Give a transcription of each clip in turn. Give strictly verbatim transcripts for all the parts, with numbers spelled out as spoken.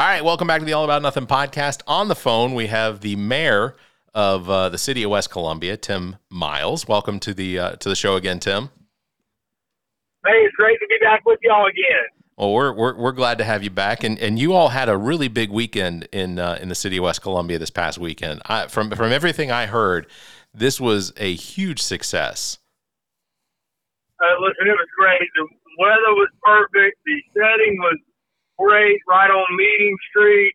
All right, welcome back to the All About Nothing podcast. On the phone, we have the mayor of uh, the city of West Columbia, Tem Miles. Welcome to the uh, to the show again, Tim. Hey, it's great to be back with y'all again. Well, we're we're, we're glad to have you back, and and you all had a really big weekend in uh, in the city of West Columbia this past weekend. I, from from everything I heard, this was a huge success. Uh, listen, it was great. The weather was perfect. The setting was great, right on Meeting Street.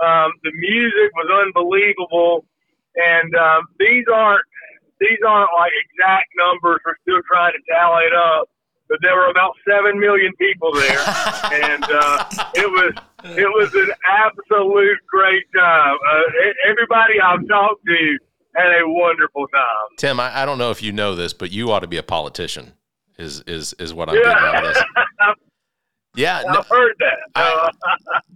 Um, the music was unbelievable, and um, these aren't these aren't like exact numbers. We're still trying to tally it up, but there were about seven million people there, and uh, it was it was an absolute great time. Uh, everybody I've talked to had a wonderful time. Tim, I, I don't know if you know this, but you ought to be a politician. Is is is what I'm yeah. getting out of this. Yeah, I've no, heard that. I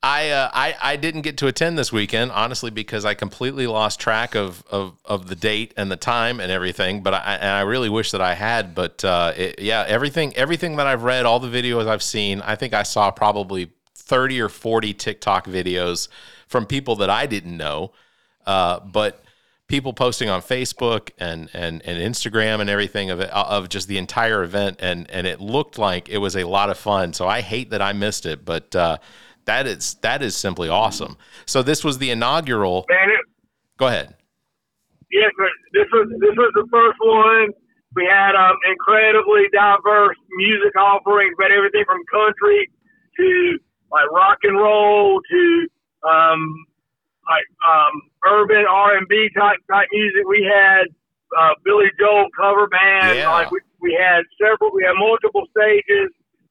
I, uh, I I didn't get to attend this weekend, honestly, because I completely lost track of, of, of the date and the time and everything. But I and I really wish that I had. But uh, it, yeah, everything everything that I've read, all the videos I've seen, I think I saw probably thirty or forty TikTok videos from people that I didn't know, uh, but people posting on Facebook and, and, and Instagram and everything of it, of just the entire event. And, and it looked like it was a lot of fun. So I hate that I missed it, but uh, that is, that is simply awesome. So this was the inaugural. Man, it, Go ahead. Yes, yeah, this was, this was the first one. We had um, incredibly diverse music offerings, but everything from country to like rock and roll to um, like, um, urban R and B type type music. We had uh, Billy Joel cover band. Yeah. Like we, we had several. We had multiple stages,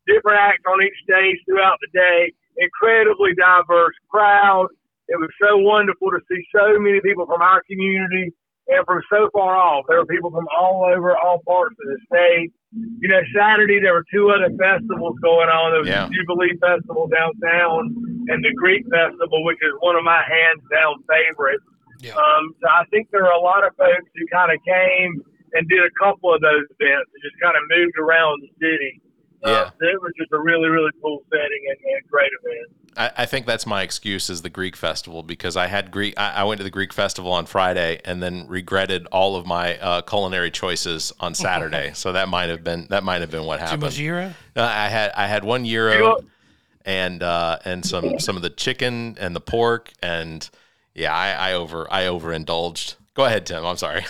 different acts on each stage throughout the day. Incredibly diverse crowd. It was so wonderful to see so many people from our community and from so far off. There were people from all over, all parts of the state. You know, Saturday there were two other festivals going on. There was yeah. the Jubilee Festival downtown and the Greek Festival, which is one of my hands-down favorites. Yeah. Um, so I think there are a lot of folks who kind of came and did a couple of those events and just kind of moved around the city. Yeah. Uh, so it was just a really, really cool setting and, and great event. I, I think that's my excuse is the Greek Festival, because I had Greek. I, I went to the Greek Festival on Friday and then regretted all of my uh, culinary choices on Saturday. So that might have been that might have been what happened. Too much gyro? Uh, I had I had one gyro. You know, and uh and some some of the chicken and the pork, and yeah i i over i overindulged. Go ahead, Tim. I'm sorry.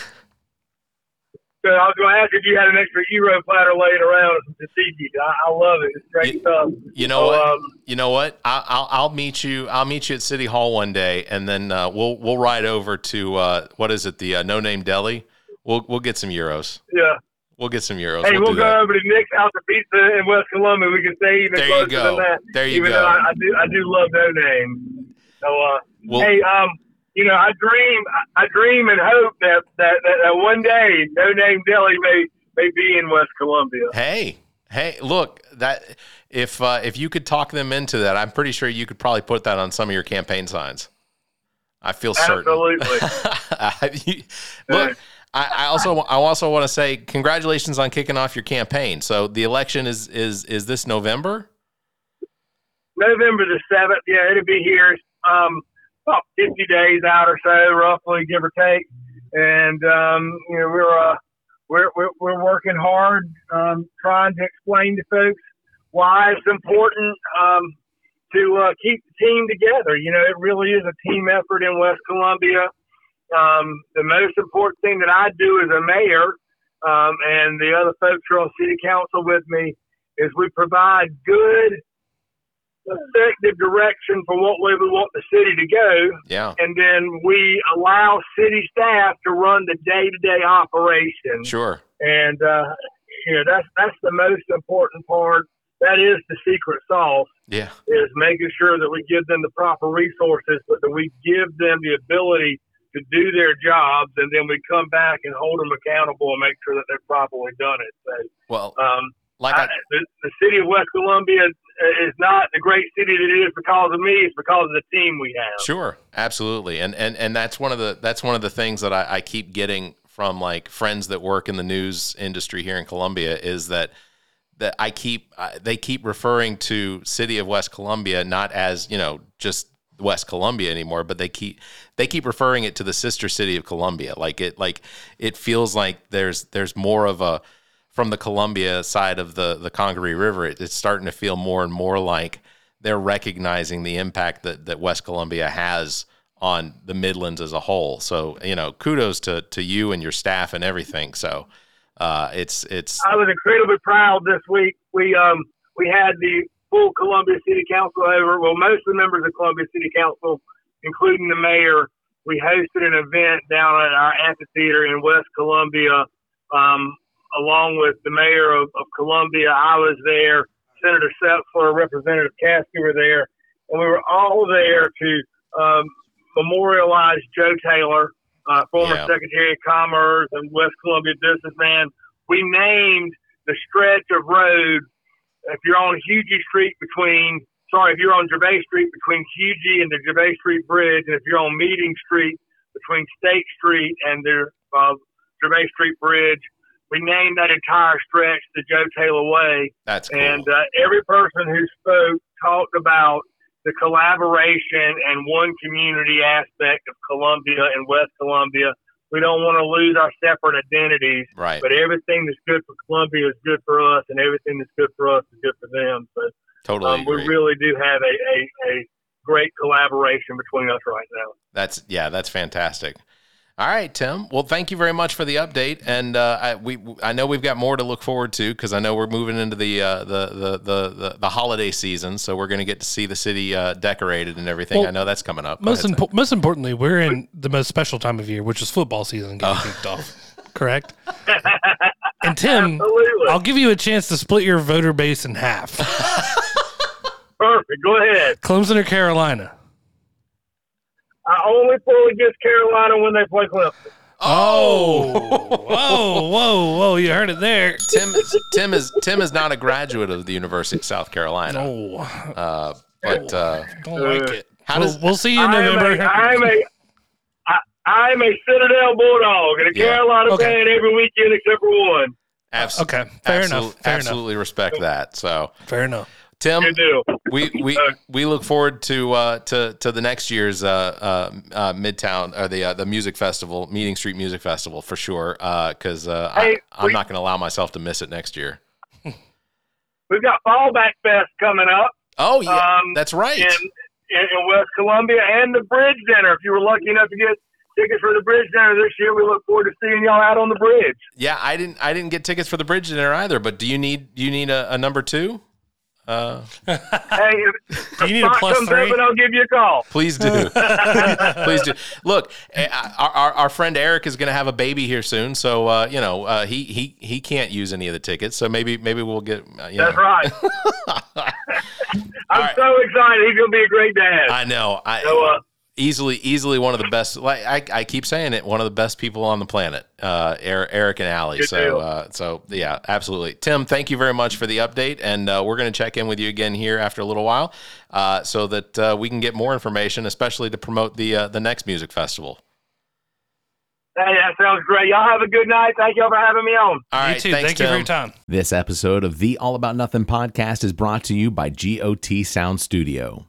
So I was gonna ask if you had an extra gyro platter laying around to see you. I, I love it. It's great you, stuff. You know so, what? Um, you know what? I, I'll I'll meet you. I'll meet you at City Hall one day, and then uh, we'll we'll ride over to uh, what is it? The uh, No Name Deli. We'll we'll get some gyros. Yeah. We'll get some euros. Hey, we'll, we'll go that. over to Nick's House of Pizza in West Columbia. We can stay even there closer you go. than that. There you even go. Even though I, I do, I do love No Name. So, uh, well, hey, um, you know, I dream, I dream and hope that that, that, that one day No Name Deli may, may be in West Columbia. Hey, hey, look, that if uh, if you could talk them into that, I'm pretty sure you could probably put that on some of your campaign signs. I feel Absolutely. certain. Absolutely. Look. I also I also want to say congratulations on kicking off your campaign. So the election is is, is this November? November the seventh. Yeah, it'll be here um, about fifty days out or so, roughly, give or take. And um, you know we're uh, we're, we're we're working hard, um, trying to explain to folks why it's important um, to uh, keep the team together. You know, it really is a team effort in West Columbia. Um, the most important thing that I do as a mayor, um, and the other folks who are on city council with me, is we provide good, effective direction for what way we want the city to go. Yeah. And then we allow city staff to run the day-to-day operation. Sure. And, uh, you know, that's, that's the most important part. That is the secret sauce. Yeah. Is making sure that we give them the proper resources, but that we give them the ability to do their jobs, and then we come back and hold them accountable and make sure that they've properly done it. So, well, um, like I, I, the, the city of West Columbia is not the great city that it is because of me. It's because of the team we have. Sure, absolutely, and and and that's one of the that's one of the things that I, I keep getting from like friends that work in the news industry here in Columbia is that that I keep I, they keep referring to city of West Columbia not as you know just West Columbia anymore, but they keep they keep referring it to the sister city of Columbia. Like it like it feels like there's there's more of a from the Columbia side of the the Congaree River. It, it's starting to feel more and more like they're recognizing the impact that that West Columbia has on the Midlands as a whole. So, you know, kudos to to you and your staff and everything. So, uh, it's it's. I was incredibly proud this week. We um we had the full Columbia City Council over. Well, most of the members of Columbia City Council, including the mayor, we hosted an event down at our amphitheater in West Columbia. Um, along with the mayor of, of Columbia, I was there. Senator Sepfler, Representative Caskey were there, and we were all there to um, memorialize Joe Taylor, uh, former yeah. Secretary of Commerce and West Columbia businessman. We named the stretch of road, if you're on Hugie Street between, sorry, if you're on Gervais Street between Hugie and the Gervais Street Bridge, and if you're on Meeting Street between State Street and the uh, Gervais Street Bridge, we named that entire stretch the Joe Taylor Way. That's cool. And uh, every person who spoke talked about the collaboration and one community aspect of Columbia and West Columbia. We don't want to lose our separate identities, right? But everything that's good for Columbia is good for us, and everything that's good for us is good for them. So, totally, um, we really do have a, a, a great collaboration between us right now. That's yeah, that's fantastic. All right, Tim. Well, thank you very much for the update, and uh, I, we I know we've got more to look forward to because I know we're moving into the, uh, the, the the the the holiday season, so we're going to get to see the city uh, decorated and everything. Well, I know that's coming up. Most ahead, impo- most importantly, we're in the most special time of year, which is football season getting oh. kicked off. Correct. And Tim, absolutely. I'll give you a chance to split your voter base in half. Perfect. Go ahead. Clemson or Carolina. I only pull against Carolina when they play Clemson. Oh, whoa, whoa, whoa! You heard it there. Tim, is, Tim is Tim is not a graduate of the University of South Carolina. No, uh, but uh, don't like it. How does we'll, we'll see you in I'm November? A, I'm a I, I'm a Citadel Bulldog and a yeah. Carolina okay. fan every weekend except for one. Abs- okay, fair absolute, enough. Fair absolutely enough. Respect that. So fair enough. Tim, we, we we look forward to uh, to to the next year's uh, uh, uh, Midtown or the uh, the music festival, Meeting Street Music Festival for sure. Because uh, uh, hey, I'm we, not going to allow myself to miss it next year. We've got Fallback Fest coming up. Oh yeah, um, that's right. In, in West Columbia and the Bridge Dinner. If you were lucky enough to get tickets for the Bridge Dinner this year, we look forward to seeing y'all out on the bridge. Yeah, I didn't I didn't get tickets for the Bridge Dinner either. But do you need do you need a, a number two? Uh, hey, if you need a plus three, and I'll give you a call. Please do, please do. Look, our, our our friend Eric is going to have a baby here soon, so uh, you know uh, he he he can't use any of the tickets. So maybe maybe we'll get. Uh, you That's know. Right. I'm right. so excited. He's going to be a great dad. I know. I so, uh, easily easily one of the best. Like I, I keep saying it, one of the best people on the planet. Uh, Eric and Allie. So, uh, so yeah, absolutely. Tim, thank you very much for the update. And, uh, we're going to check in with you again here after a little while, uh, so that, uh, we can get more information, especially to promote the, uh, the next music festival. Hey, that sounds great. Y'all have a good night. Thank y'all for having me on. All right. You too. Thanks, Thank Tim. you for your time. This episode of the All About Nothing podcast is brought to you by G O T Sound Studio.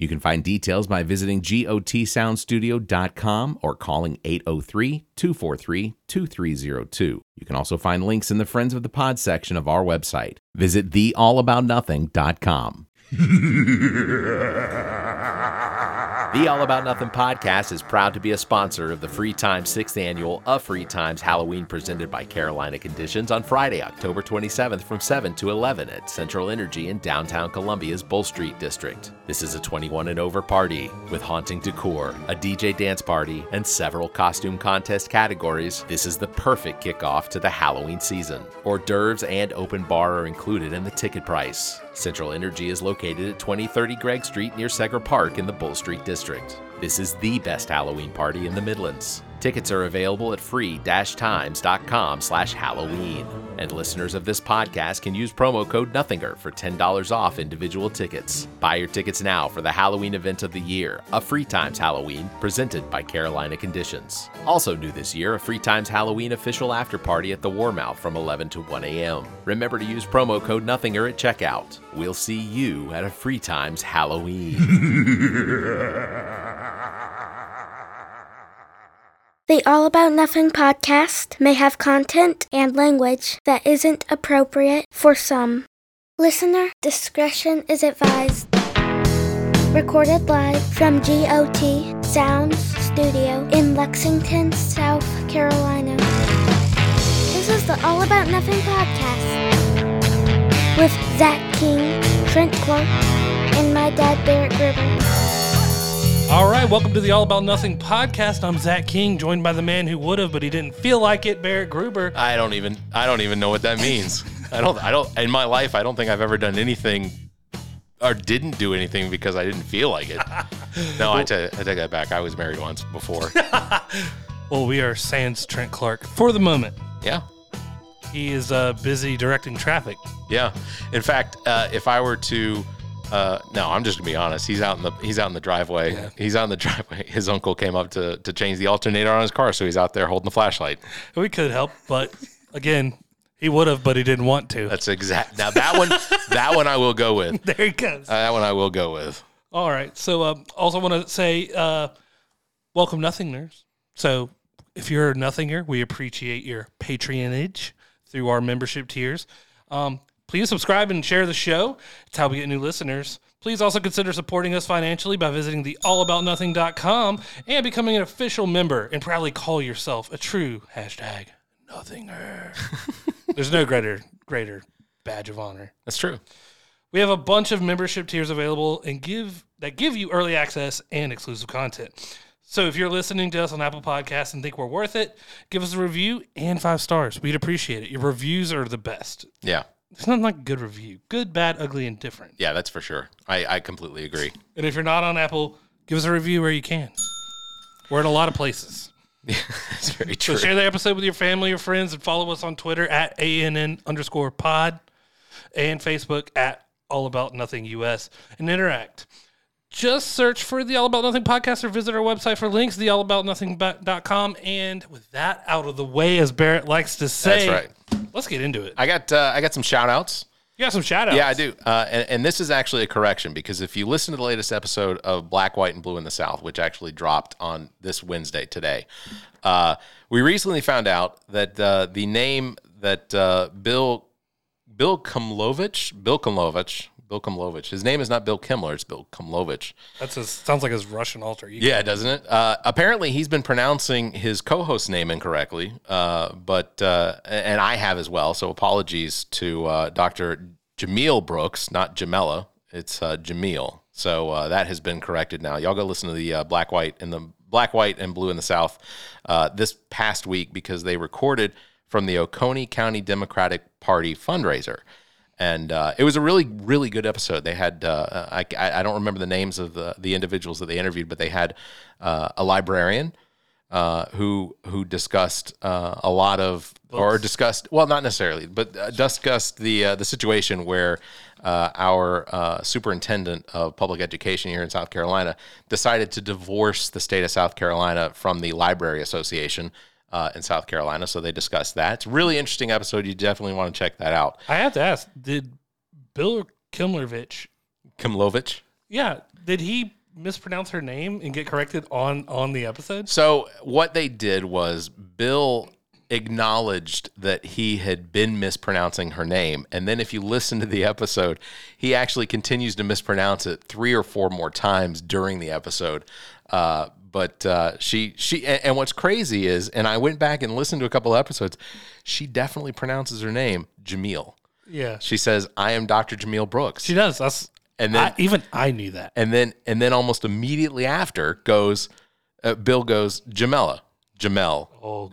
You can find details by visiting got sound studio dot com or calling eight oh three, two four three, two three oh two. You can also find links in the Friends of the Pod section of our website. Visit the all about nothing dot com. The All About Nothing podcast is proud to be a sponsor of the Free Times sixth Annual of Free Times Halloween, presented by Carolina Conditions, on Friday, October twenty-seventh from seven to eleven at Central Energy in downtown Columbia's Bull Street District. This is a twenty-one and over party with haunting decor, a D J dance party, and several costume contest categories. This is the perfect kickoff to the Halloween season. Hors d'oeuvres and open bar are included in the ticket price. Central Energy is located at twenty thirty Gregg Street near Segar Park in the Bull Street District. This is the best Halloween party in the Midlands. Tickets are available at free times dot com slash Halloween. And listeners of this podcast can use promo code Nothinger for ten dollars off individual tickets. Buy your tickets now for the Halloween event of the year, A Free Times Halloween, presented by Carolina Conditions. Also new this year, A Free Times Halloween official after party at the Warmouth from eleven to one a.m. Remember to use promo code Nothinger at checkout. We'll see you at A Free Times Halloween. The All About Nothing podcast may have content and language that isn't appropriate for some. Listener discretion is advised. Recorded live from G O T Sound Studio in Lexington, South Carolina. This is the All About Nothing podcast with Zac King, Trent Clark, and my dad, Barrett Gruber. All right, welcome to the All About Nothing podcast. I'm Zac King, joined by the man who would have, but he didn't feel like it, Barrett Gruber. I don't even, I don't even know what that means. I don't, I don't. In my life, I don't think I've ever done anything, or didn't do anything because I didn't feel like it. No, I, t- I take that back. I was married once before. Well, we are sans Trent Clark for the moment. Yeah, he is uh, busy directing traffic. Yeah, in fact, uh, if I were to. Uh, no, I'm just gonna be honest. He's out in the he's out in the driveway. Yeah. He's out in the driveway. His uncle came up to, to change the alternator on his car, so he's out there holding the flashlight. We could help, but again, he would have, but he didn't want to. That's exact. Now that one, that one I will go with. There he goes. Uh, that one I will go with. All right. So um, also want to say, uh, welcome Nothingers. So if you're a Nothinger, we appreciate your patronage through our membership tiers. Um, Please subscribe and share the show. It's how we get new listeners. Please also consider supporting us financially by visiting the all about nothing dot com and becoming an official member and proudly call yourself a true hashtag Nothinger. There's no greater greater badge of honor. That's true. We have a bunch of membership tiers available and give that give you early access and exclusive content. So if you're listening to us on Apple Podcasts and think we're worth it, give us a review and five stars. We'd appreciate it. Your reviews are the best. Yeah. It's not like a good review. Good, bad, ugly, and different. Yeah, that's for sure. I, I completely agree. And if you're not on Apple, give us a review where you can. We're in a lot of places. Yeah, that's very true. So share the episode with your family or friends and follow us on Twitter at A N N underscore pod and Facebook at All About Nothing U S and interact. Just search for the All About Nothing podcast or visit our website for links, the all about nothing dot com. And with that out of the way, as Barrett likes to say. That's right. Let's get into it. I got uh, I got some shout-outs. You got some shout-outs? Yeah, I do. Uh, and, and this is actually a correction, because if you listen to the latest episode of Black, White, and Blue in the South, which actually dropped on this Wednesday today, uh, we recently found out that uh, the name that uh, Bill Bill Kamlovich, Bill Kamlovich, Bill Kamlovich, his name is not Bill Kimmler, it's Bill Kamlovich. That sounds like his Russian alter ego. Yeah, doesn't it? Uh, apparently, he's been pronouncing his co-host's name incorrectly, uh, but uh, and I have as well, so apologies to uh, Doctor Jameel Brooks, not Jamela, it's uh, Jameel. So uh, that has been corrected now. Y'all go listen to the uh, Black, White, and the Black, White, and Blue in the South uh, this past week, because they recorded from the Oconee County Democratic Party fundraiser. And uh, it was a really, really good episode. They had, uh, I, I don't remember the names of the, the individuals that they interviewed, but they had uh, a librarian uh, who who discussed uh, a lot of, Books. or discussed, well, not necessarily, but uh, discussed the uh, the situation where uh, our uh, superintendent of public education here in South Carolina decided to divorce the state of South Carolina from the Library Association. Uh, in South Carolina, so they discussed that. It's a really interesting episode. You definitely want to check that out. I have to ask, did Bill Kamlovich... Kamlovich? Yeah. Did he mispronounce her name and get corrected on, on the episode? So what they did was Bill acknowledged that he had been mispronouncing her name, and then if you listen to the episode, he actually continues to mispronounce it three or four more times during the episode. Uh But uh, she, she, and what's crazy is, and I went back and listened to a couple of episodes, she definitely pronounces her name Jameel. Yeah. She says, I am Doctor Jameel Brooks. She does. That's, and then I, even I knew that. And then, and then almost immediately after goes, uh, Bill goes, Jamela, Jamel. Oh,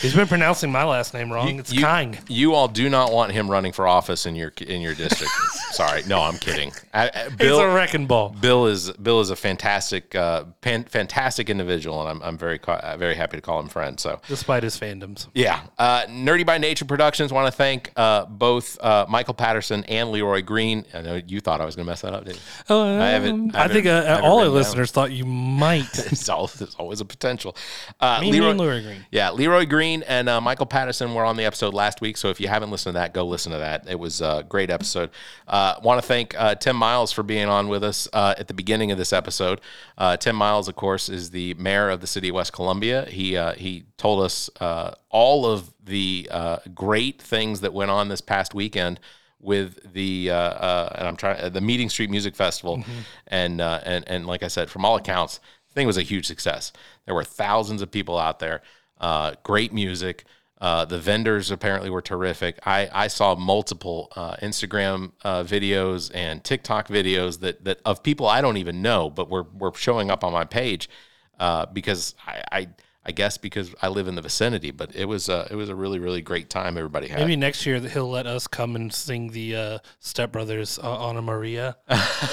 He's been pronouncing my last name wrong. You, it's you, King. You all do not want him running for office in your in your district. Sorry, no, I'm kidding. I, I, Bill, he's a wrecking ball. Bill is Bill is a fantastic, uh, pan, fantastic individual, and I'm I'm very very happy to call him friend. So despite his fandoms, yeah. Uh, Nerdy by Nature Productions want to thank uh, both uh, Michael Patterson and Leroy Green. I know you thought I was going to mess that up, didn't you? Um, I haven't. I, haven't, I think uh, all our listeners down. Thought you might. There's always a potential. Uh, me, Leroy, me and Leroy Green. Yeah, Leroy Green and uh, Michael Patterson were on the episode last week. So if you haven't listened to that, go listen to that. It was a great episode. Uh, want to thank uh, Tem Miles for being on with us uh, at the beginning of this episode. Uh, Tem Miles, of course, is the mayor of the city of West Columbia. He uh, he told us uh, all of the uh, great things that went on this past weekend with the uh, uh, and I'm trying uh, the Meeting Street Music Festival, mm-hmm. and uh, and and like I said, from all accounts, the thing was a huge success. There were thousands of people out there. Uh, great music. Uh, the vendors apparently were terrific. I, I saw multiple uh, Instagram uh, videos and TikTok videos that that of people I don't even know, but were were showing up on my page uh, because I, I I guess because I live in the vicinity. But it was a, it was a really really great time everybody had. Maybe next year he'll let us come and sing the uh, Step Brothers uh, Anna Maria,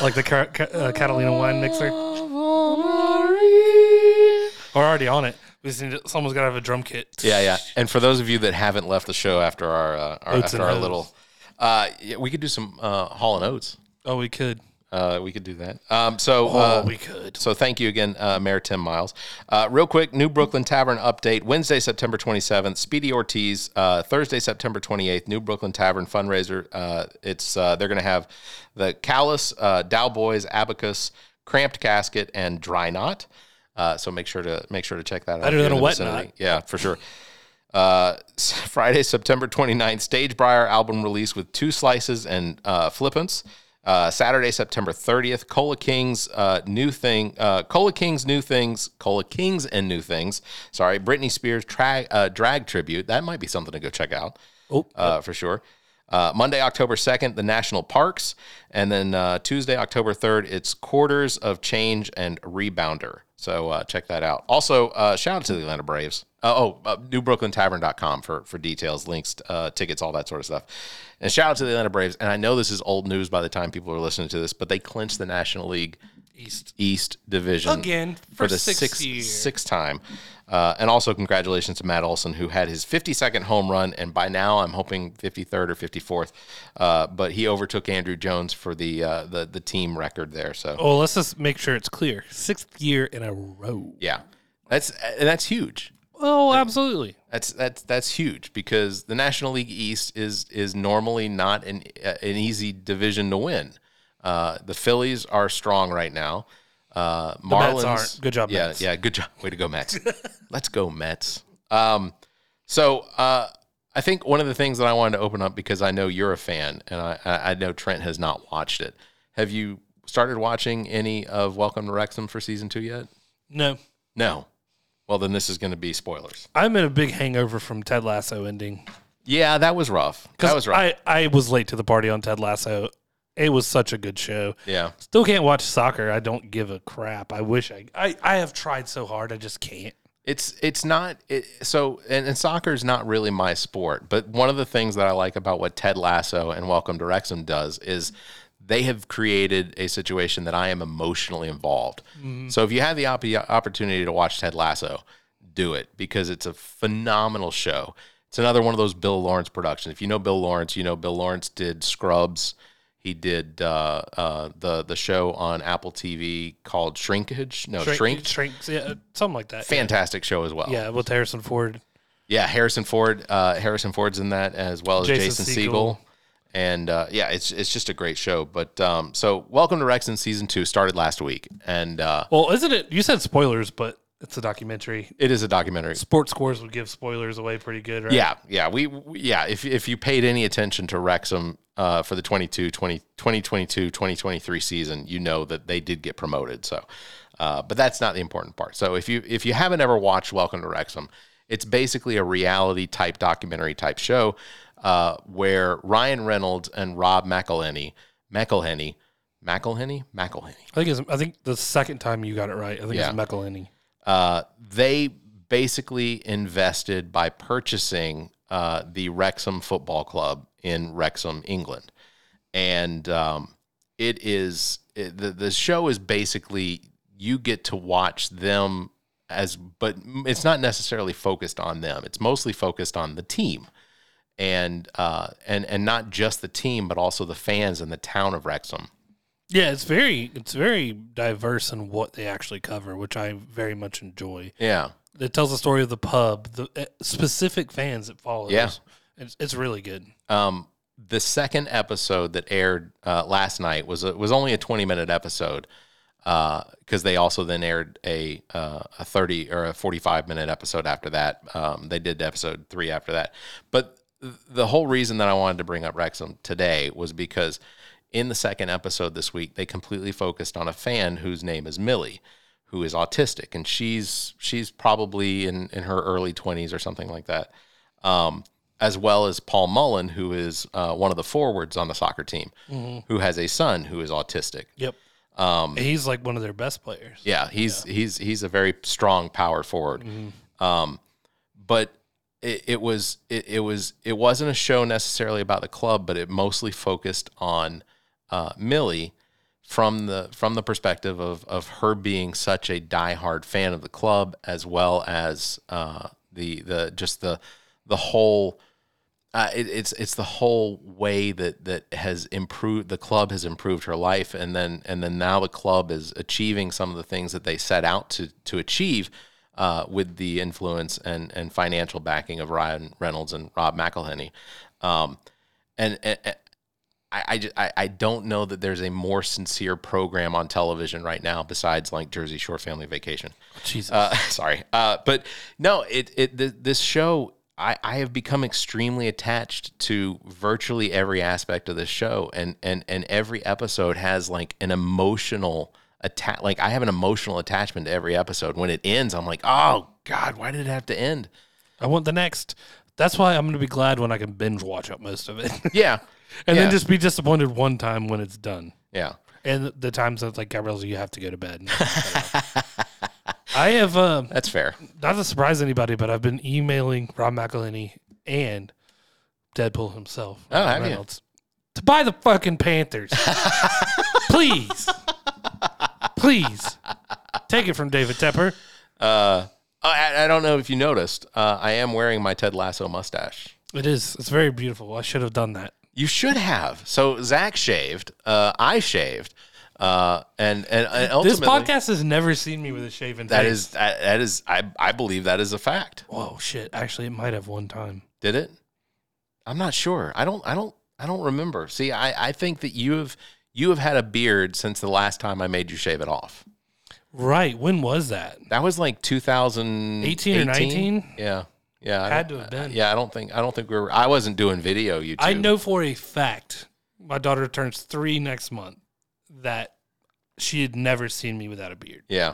like the Car- Ca- uh, Catalina wine mixer. We're already on it. Someone's got to have a drum kit. Yeah, yeah. And for those of you that haven't left the show after our uh, our, after our little, uh, yeah, we could do some uh, Hall and Oates. Oh, we could. Uh, we could do that. Um, so oh, uh, we could. So thank you again, uh, Mayor Tem Miles. Uh, real quick, New Brooklyn Tavern update. Wednesday, September twenty-seventh, Speedy Ortiz. Uh, Thursday, September twenty-eighth, New Brooklyn Tavern fundraiser. Uh, it's uh, they're going to have the Callus, uh, Dow Boys, Abacus, Cramped Casket, and Dry Knot. Uh, so make sure to make sure to check that out. Better than a wet night. Yeah, for sure. Uh, Friday, September twenty-ninth, Stagebriar album release with Two Slices and uh, Flippance. Uh, Saturday, September thirtieth, Cola Kings, uh, new thing, uh, Cola Kings, new things, Cola Kings and new things. Sorry, Britney Spears tra- uh, drag tribute. That might be something to go check out. Oh, uh, for sure. Uh, Monday, October second, the National Parks, and then uh, Tuesday, October third, it's Quarters of Change and Rebounder. So uh, check that out. Also, uh, shout out to the Atlanta Braves. Uh, oh, uh, new brooklyn tavern dot com for, for details, links, uh, tickets, all that sort of stuff. And shout out to the Atlanta Braves. And I know this is old news by the time people are listening to this, but they clinched the National League East East Division again for, for the sixth sixth time. Uh, and also congratulations to Matt Olson, who had his fifty-second home run, and by now I'm hoping fifty-third or fifty-fourth. Uh, but he overtook Andrew Jones for the uh, the the team record there. So oh, let's just make sure it's clear. Sixth year in a row. Yeah, that's and that's huge. Oh, absolutely. That's that's that's huge because the National League East is is normally not an an easy division to win. Uh, the Phillies are strong right now. Uh, Marlins, the Mets aren't. Good job, yeah, Mets. Yeah, good job. Way to go, Mets. Let's go, Mets. Um, so uh, I think one of the things that I wanted to open up, because I know you're a fan, and I, I know Trent has not watched it. Have you started watching any of Welcome to Wrexham for season two yet? No. No. Well, then this is going to be spoilers. I'm in a big hangover from Ted Lasso ending. Yeah, that was rough. That was rough. I, I was late to the party on Ted Lasso. It was such a good show. Yeah. Still can't watch soccer. I don't give a crap. I wish I I, I have tried so hard. I just can't. It's it's not it, so and, and soccer is not really my sport. But one of the things that I like about what Ted Lasso and Welcome to Wrexham does is they have created a situation that I am emotionally involved. Mm-hmm. So if you have the op- opportunity to watch Ted Lasso, do it because it's a phenomenal show. It's another one of those Bill Lawrence productions. If you know Bill Lawrence, you know Bill Lawrence did Scrubs. He did uh, uh, the the show on Apple T V called Shrinkage. No, Shrink. Shrink, Shrinks, yeah, something like that. Fantastic yeah. show as well. Yeah, with Harrison Ford. Yeah, Harrison Ford. Uh, Harrison Ford's in that as well as Jason, Jason Segel. And, uh, yeah, it's it's just a great show. But um, so Welcome to Wrexham Season two started last week. And uh, well, isn't it? You said spoilers, but it's a documentary. It is a documentary. Sports scores would give spoilers away pretty good, right? Yeah, yeah. We, we yeah, if if you paid any attention to Wrexham uh, for the twenty-two, twenty, twenty twenty-two, twenty twenty-three season, you know that they did get promoted. So, uh, but that's not the important part. So if you if you haven't ever watched Welcome to Wrexham, it's basically a reality type documentary type show uh, where Ryan Reynolds and Rob McElhenney, McElhenney, McElhenney, McElhenney. I think it's, I think the second time you got it right. I think yeah. it's McElhenney. Uh, they basically invested by purchasing uh, the Wrexham Football Club in Wrexham, England. And um, it is it, the, the show is basically you get to watch them as, but it's not necessarily focused on them. It's mostly focused on the team. And uh, and and not just the team, but also the fans and the town of Wrexham. Yeah, it's very it's very diverse in what they actually cover, which I very much enjoy. Yeah, it tells the story of the pub, the specific fans it follows. Yeah, it's it's really good. Um, the second episode that aired uh, last night was a, was only a twenty minute episode, because uh, they also then aired a uh, a thirty or a forty five minute episode after that. Um, they did episode three after that, but. The whole reason that I wanted to bring up Wrexham today was because in the second episode this week, they completely focused on a fan whose name is Millie, who is autistic. And she's she's probably in, in her early twenties or something like that, um, as well as Paul Mullen, who is uh, one of the forwards on the soccer team, mm-hmm. who has a son who is autistic. Yep. Um, he's like one of their best players. Yeah, he's, yeah. he's, he's a very strong power forward. Mm-hmm. Um, but... It, it was it, it was it wasn't a show necessarily about the club, but it mostly focused on uh, Millie from the from the perspective of of her being such a diehard fan of the club, as well as uh, the the just the the whole uh, it, it's it's the whole way that that has improved the club has improved her life, and then and then now the club is achieving some of the things that they set out to to achieve. Uh, with the influence and, and financial backing of Ryan Reynolds and Rob McElhenney. Um, and and, and I, I, I don't know that there's a more sincere program on television right now besides like Jersey Shore Family Vacation. Jesus. Uh, sorry. Uh, but no, it it th- this show, I, I have become extremely attached to virtually every aspect of this show. And, and, and every episode has like an emotional Atta- like I have an emotional attachment to every episode. When it ends, I'm like, oh God, why did it have to end? I want the next. That's why I'm going to be glad when I can binge watch up most of it. Yeah, and yeah. then just be disappointed one time when it's done. Yeah, and the times that like Gabriel's, you have to go to bed. I have. Uh, That's fair. Not to surprise anybody, but I've been emailing Rob McElhenney and Deadpool himself, oh, have you? to buy the fucking Panthers, please. Please take it from David Tepper. Uh, I, I don't know if you noticed. Uh, I am wearing my Ted Lasso mustache. It is. It's very beautiful. I should have done that. You should have. So Zach shaved. Uh, I shaved. Uh, and, and and ultimately, this podcast has never seen me with a shaven that face. Is, that, that is. I I believe that is a fact. Whoa, shit! Actually, it might have one time. Did it? I'm not sure. I don't. I don't. I don't remember. See, I, I think that you have. You have had a beard since the last time I made you shave it off. Right. When was that? That was like two thousand eighteen. eighteen or nineteen? Yeah. Yeah. I had to have been. I, yeah. I don't think, I don't think we were, I wasn't doing video YouTube. I know for a fact, my daughter turns three next month, that she had never seen me without a beard. Yeah.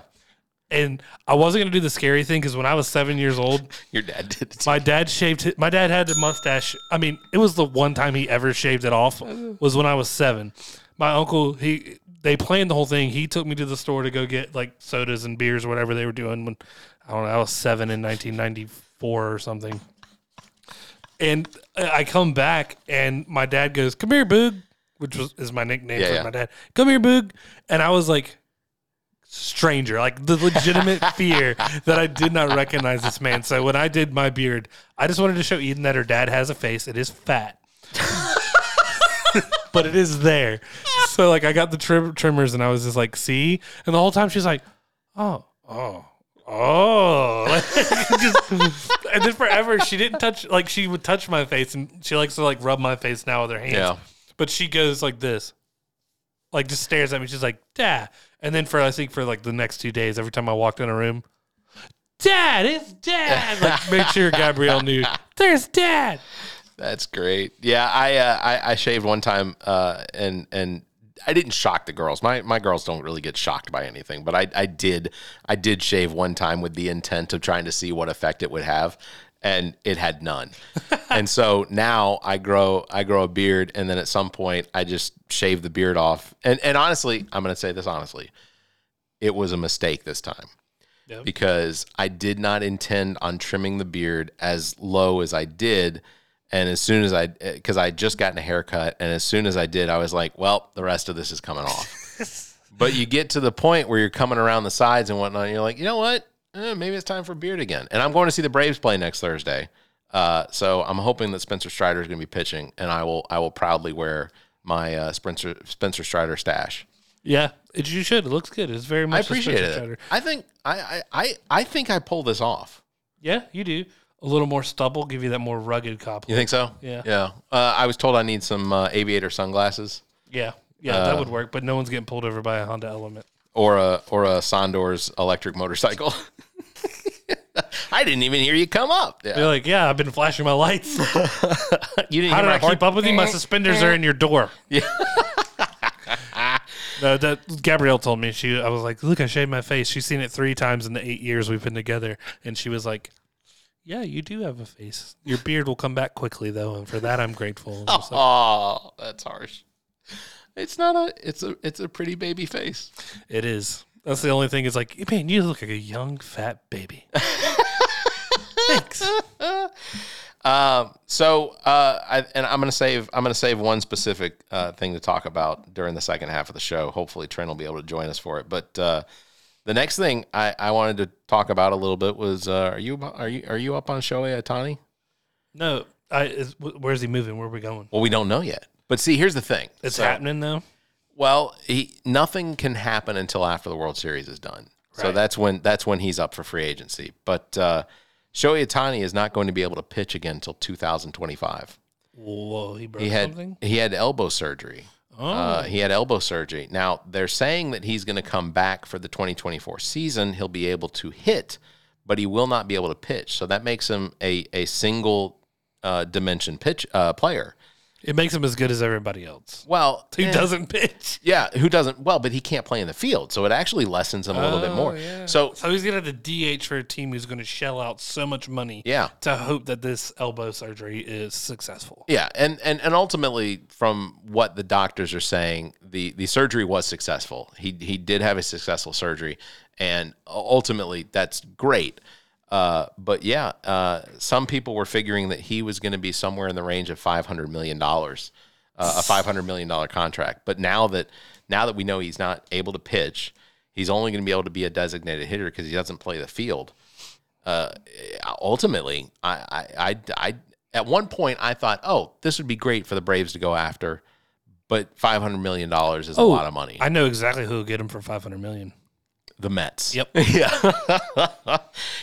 And I wasn't going to do the scary thing because when I was seven years old, your dad did it. My dad shaved his, my dad had a mustache. I mean, it was the one time he ever shaved it off was when I was seven. My uncle, he they planned the whole thing. He took me to the store to go get like sodas and beers or whatever they were doing when I don't know, I was seven in nineteen ninety-four or something. And I come back and my dad goes, "Come here, Boog," which was is my nickname yeah, for yeah. my dad. "Come here, Boog," and I was like, stranger, like the legitimate fear that I did not recognize this man. So when I did my beard, I just wanted to show Eden that her dad has a face. It is fat. But it is there. So, like, I got the trim- trimmers, and I was just like, see? And the whole time, she's like, oh, oh, oh. Like, just, and then forever, she didn't touch, like, she would touch my face, and she likes to, like, rub my face now with her hands. Yeah. But she goes like this. Like, just stares at me. She's like, Dad. And then for, I think, for, like, the next two days, every time I walked in a room, Dad, it's Dad. Like, make sure Gabrielle knew, there's Dad. That's great. Yeah, I uh, I, I shaved one time, uh, and and I didn't shock the girls. My my girls don't really get shocked by anything, but I I did I did shave one time with the intent of trying to see what effect it would have, and it had none. And so now I grow I grow a beard, and then at some point I just shave the beard off. And and honestly, I'm going to say this honestly, it was a mistake this time. yep. because I did not intend on trimming the beard as low as I did. And as soon as I, because I had just gotten a haircut, and as soon as I did, I was like, well, the rest of this is coming off. But you get to the point where you're coming around the sides and whatnot, and you're like, you know what? Eh, maybe it's time for beard again. And I'm going to see the Braves play next Thursday. Uh, so I'm hoping that Spencer Strider is going to be pitching, and I will I will proudly wear my uh, Spencer Spencer Strider stash. Yeah, it, you should. It looks good. It's very much I appreciate Spencer it. Strider. I think I, I I think I pull this off. Yeah, you do. A little more stubble, give you that more rugged cop. You think so? Yeah. Yeah. Uh, I was told I need some uh, aviator sunglasses. Yeah. Yeah, uh, that would work, but no one's getting pulled over by a Honda Element. Or a or a Sondor's electric motorcycle. I didn't even hear you come up. Yeah. You're like, yeah, I've been flashing my lights. you didn't How did I heart? keep up with you? My suspenders are in your door. Yeah. Uh, that Gabrielle told me. She, I was like, look, I shaved my face. She's seen it three times in the eight years we've been together. And she was like, yeah, you do have a face. Your beard will come back quickly, though, and for that I'm grateful. Oh, like, oh, that's harsh. It's not a. It's a. It's a pretty baby face. It is. That's the only thing. Is like, man, you look like a young fat baby. Thanks. Um. So, uh, I, and I'm gonna save. I'm gonna save one specific uh, thing to talk about during the second half of the show. Hopefully, Trent will be able to join us for it. But. Uh, The next thing I, I wanted to talk about a little bit was uh, are you are you are you up on Shohei Ohtani? No, I is, where's he moving? Where are we going? Well, we don't know yet. But see, here's the thing: it's so, happening though. Well, he, nothing can happen until after the World Series is done. Right. So that's when that's when he's up for free agency. But uh, Shohei Ohtani is not going to be able to pitch again until two thousand twenty-five. Whoa, he broke he had, something. He had elbow surgery. Oh. Uh, he had elbow surgery. Now, they're saying that he's going to come back for the twenty twenty-four season. He'll be able to hit, but he will not be able to pitch. So that makes him a, a single uh, dimension pitch uh, player. It makes him as good as everybody else. Well, who eh, doesn't pitch? Yeah, who doesn't? Well, but he can't play in the field, so it actually lessens him a little oh, bit more. Yeah. So, so he's going to have to D H for a team who's going to shell out so much money. Yeah. To hope that this elbow surgery is successful. Yeah, and and, and ultimately, from what the doctors are saying, the, the surgery was successful. He he did have a successful surgery, and ultimately, that's great. Uh, but yeah, uh, some people were figuring that he was going to be somewhere in the range of five hundred million dollars, uh, a five hundred million dollars contract. But now that, now that we know he's not able to pitch, he's only going to be able to be a designated hitter because he doesn't play the field. Uh, ultimately, I, I, I, I, at one point I thought, oh, this would be great for the Braves to go after, but five hundred million dollars is oh, a lot of money. I know exactly who will get him for five hundred million dollars. The Mets. Yep. Yeah.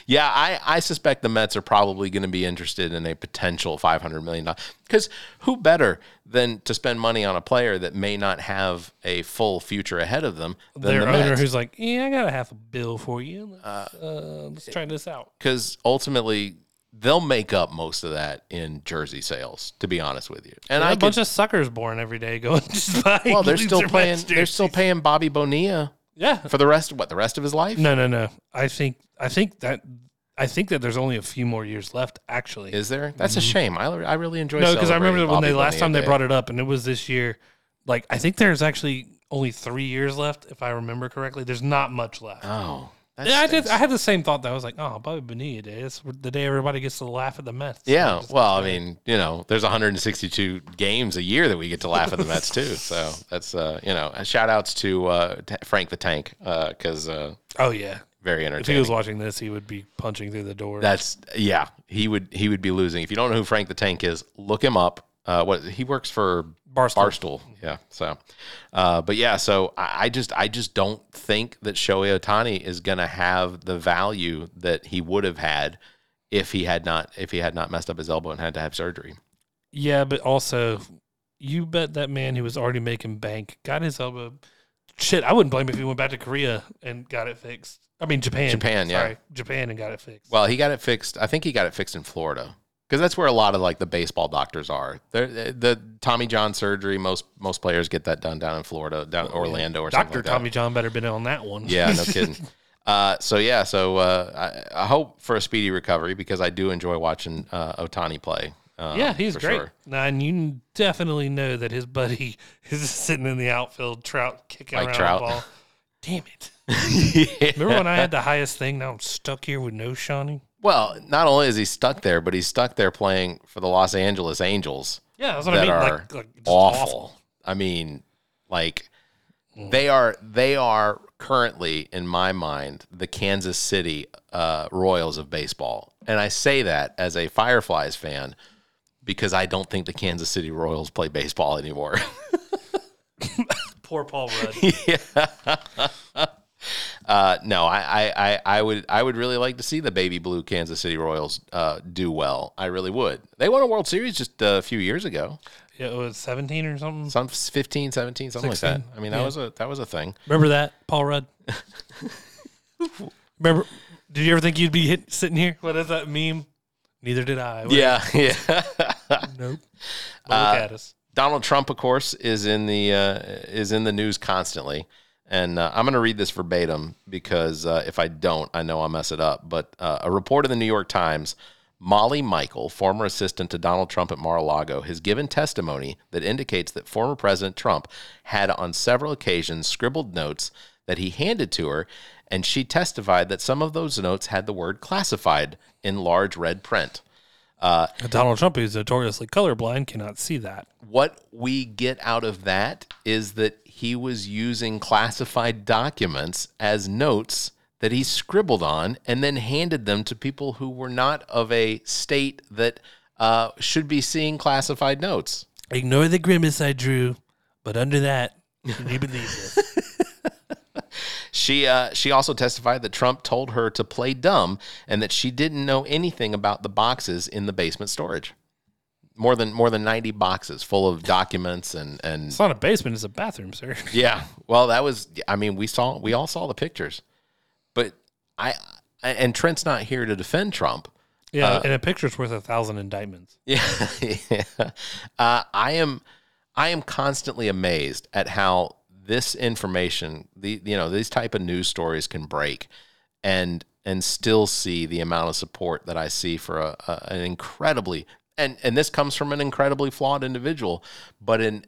yeah, I, I suspect the Mets are probably going to be interested in a potential five hundred million dollars. Because who better than to spend money on a player that may not have a full future ahead of them than their the owner Mets. Who's like, yeah, I got a half a bill for you. Let's, uh, uh, let's try this out. Because ultimately, they'll make up most of that in jersey sales, to be honest with you. And I a could, bunch of suckers born every day going just like, well, they're still paying, they're still paying Bobby Bonilla. Yeah, for the rest of what the rest of his life? No, no, no. I think I think that I think that there's only a few more years left. Actually, is there? That's mm-hmm. a shame. I I really enjoy. No, because I remember Bobby when they last time they brought it up, and it was this year. Like I think there's actually only three years left, if I remember correctly. There's not much left. Oh, yeah. I did. I had the same thought that I was like, oh, Bobby Bonilla Day. It's the day everybody gets to laugh at the Mets. Yeah. Well, I mean, you know, there's one hundred sixty-two games a year that we get to laugh at the Mets too. So that's uh, you know, shout outs to uh, Frank the Tank because uh, uh, oh yeah, very entertaining. If he was watching this, he would be punching through the door. That's yeah, he would he would be losing. If you don't know who Frank the Tank is, look him up. Uh, what he works for Barstool. Barstool. Yeah. So, uh, but yeah, so I, I just, I just don't think that Shohei Ohtani is going to have the value that he would have had if he had not, if he had not messed up his elbow and had to have surgery. Yeah. But also you bet that man who was already making bank got his elbow. Shit. I wouldn't blame him if he went back to Korea and got it fixed. I mean, Japan, Japan, sorry, yeah. Japan and got it fixed. Well, he got it fixed. I think he got it fixed in Florida. Because that's where a lot of like the baseball doctors are. They're, the Tommy John surgery, most most players get that done down in Florida, down in Orlando or Doctor something like that. Doctor Tommy John better been on that one. Yeah, no kidding. Uh, so yeah, so uh, I, I hope for a speedy recovery because I do enjoy watching uh, Ohtani play. Uh, yeah, he's great. Sure. Now, and you definitely know that his buddy is sitting in the outfield, Trout kicking Mike around Trout. the ball. Damn it. Yeah. Remember when I had the highest thing? Now I'm stuck here with no Shawnee. Well, not only is he stuck there, but he's stuck there playing for the Los Angeles Angels. Yeah, that's what that I mean. Are like, like, just awful. awful. I mean, like mm. they are they are currently, in my mind, the Kansas City uh, Royals of baseball, and I say that as a Fireflies fan because I don't think the Kansas City Royals play baseball anymore. Poor Paul Rudd. Yeah. Uh, no, I, I, I would I would really like to see the baby blue Kansas City Royals uh, do well. I really would. They won a World Series just a few years ago. Yeah, it was seventeen or something. Some fifteen, seventeen, something sixteen. Like that. I mean, that yeah. was a that was a thing. Remember that, Paul Rudd? Remember? Did you ever think you'd be hit, sitting here? What is that meme? Neither did I. What yeah, yeah. Nope. But uh, look at us. Donald Trump, of course, is in the uh, is in the news constantly. And uh, I'm going to read this verbatim because uh, if I don't, I know I'll mess it up. But uh, a report in the New York Times, Molly Michael, former assistant to Donald Trump at Mar-a-Lago, has given testimony that indicates that former President Trump had on several occasions scribbled notes that he handed to her, and she testified that some of those notes had the word classified in large red print. Uh, Donald Trump, who's notoriously colorblind, cannot see that. What we get out of that is that he was using classified documents as notes that he scribbled on and then handed them to people who were not of a state that uh, should be seeing classified notes. Ignore the grimace I drew, but under that, can you believe this? She uh, she also testified that Trump told her to play dumb and that she didn't know anything about the boxes in the basement storage. More than more than ninety boxes full of documents and, and it's not a basement, it's a bathroom, sir. Yeah. Well, that was I mean, we saw we all saw the pictures. But I and Trent's not here to defend Trump. Yeah, uh, and a picture's worth a thousand indictments. Yeah. yeah. Uh, I am I am constantly amazed at how this information, the you know, these type of news stories can break and and still see the amount of support that I see for a, a an incredibly And and this comes from an incredibly flawed individual, but an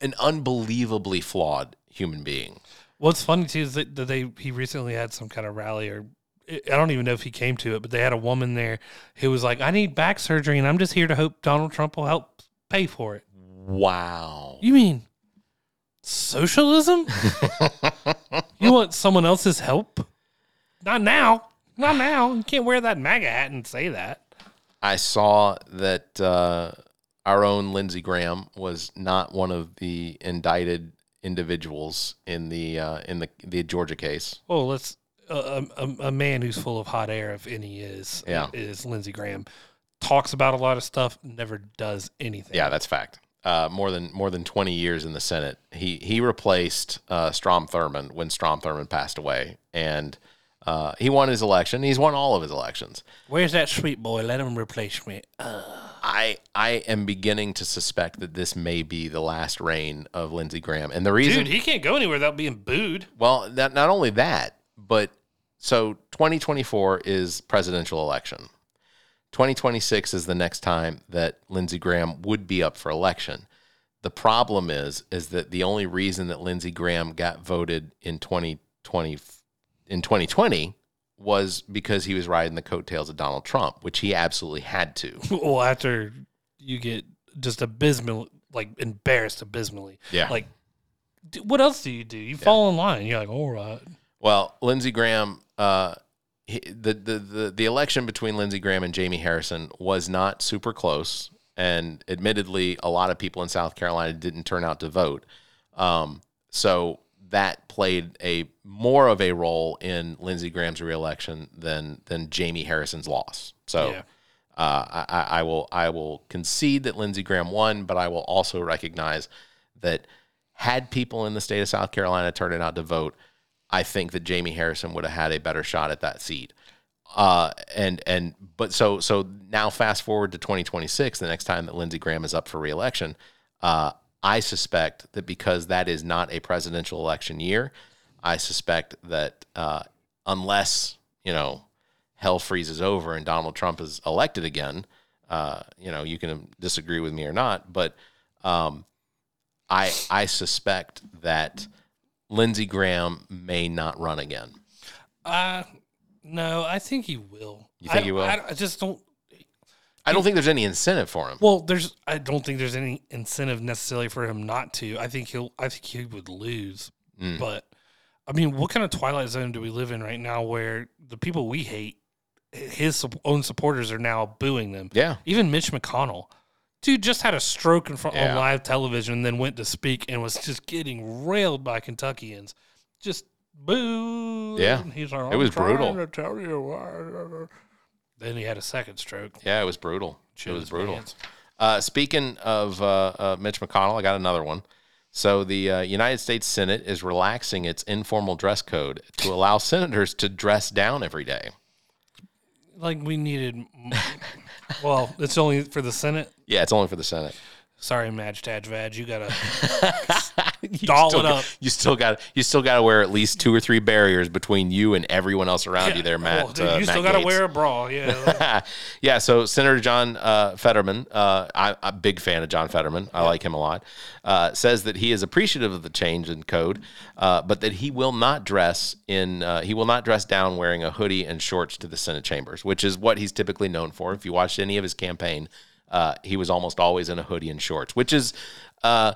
an unbelievably flawed human being. What's funny too is that they he recently had some kind of rally, or I don't even know if he came to it, but they had a woman there who was like, "I need back surgery, and I'm just here to hope Donald Trump will help pay for it." Wow. You mean socialism? You want someone else's help? Not now. Not now. You can't wear that MAGA hat and say that. I saw that uh, our own Lindsey Graham was not one of the indicted individuals in the uh, in the the Georgia case. Well, let's uh, a, a man who's full of hot air, if any, is yeah. is Lindsey Graham. Talks about a lot of stuff, never does anything. Yeah, that's fact. Uh, more than more than twenty years in the Senate, he he replaced uh, Strom Thurmond when Strom Thurmond passed away, and. Uh, he won his election. He's won all of his elections. Where's that sweet boy? Let him replace me. Uh. I I am beginning to suspect that this may be the last reign of Lindsey Graham, and the reason dude he can't go anywhere without being booed. Well, that not only that, but so twenty twenty-four is presidential election. twenty twenty-six is the next time that Lindsey Graham would be up for election. The problem is is that the only reason that Lindsey Graham got voted in twenty twenty-four. In twenty twenty was because he was riding the coattails of Donald Trump, which he absolutely had to. Well, after you get just abysmal, like embarrassed abysmally. Yeah. Like, what else do you do? You yeah. fall in line. You're like, all right. Well, Lindsey Graham, uh, he, the, the, the, the election between Lindsey Graham and Jamie Harrison was not super close. And admittedly, a lot of people in South Carolina didn't turn out to vote. Um, so... that played a more of a role in Lindsey Graham's reelection than than Jamie Harrison's loss. So yeah. uh, I, I will I will concede that Lindsey Graham won, but I will also recognize that had people in the state of South Carolina turned out to vote, I think that Jamie Harrison would have had a better shot at that seat. Uh, and and but so so now fast forward to twenty twenty-six, the next time that Lindsey Graham is up for reelection. Uh, I suspect that because that is not a presidential election year, I suspect that uh, unless, you know, hell freezes over and Donald Trump is elected again, uh, you know, you can disagree with me or not, but um, I I suspect that Lindsey Graham may not run again? Uh, no, I think he will. You think I, he will? I, I just don't. I don't think there's any incentive for him. Well, there's. I don't think there's any incentive necessarily for him not to. I think he'll. I think he would lose. Mm. But I mean, what kind of twilight zone do we live in right now, where the people we hate, his own supporters are now booing them? Yeah. Even Mitch McConnell, dude, just had a stroke in front yeah. on live television, and then went to speak and was just getting railed by Kentuckians. Just boo. Yeah. He's like, it was brutal. To tell you why. Then he had a second stroke. Yeah, it was brutal. It was brutal. Uh, speaking of uh, uh, Mitch McConnell, I got another one. So the uh, United States Senate is relaxing its informal dress code to allow senators to dress down every day. Like we needed. Well, it's only for the Senate? Yeah, it's only for the Senate. Sorry, Madge Tadge Vadge, you gotta you doll still, it up. You still got you still gotta wear at least two or three barriers between you and everyone else around yeah. you there, Matt. Oh, dude, uh, you still Matt gotta Gaetz. Wear a bra, yeah. Yeah, so Senator John uh, Fetterman, uh, I, I'm a big fan of John Fetterman. I yeah. like him a lot. Uh, says that he is appreciative of the change in code, uh, but that he will not dress in uh, he will not dress down wearing a hoodie and shorts to the Senate chambers, which is what he's typically known for. If you watched any of his campaign. Uh, he was almost always in a hoodie and shorts, which is, uh,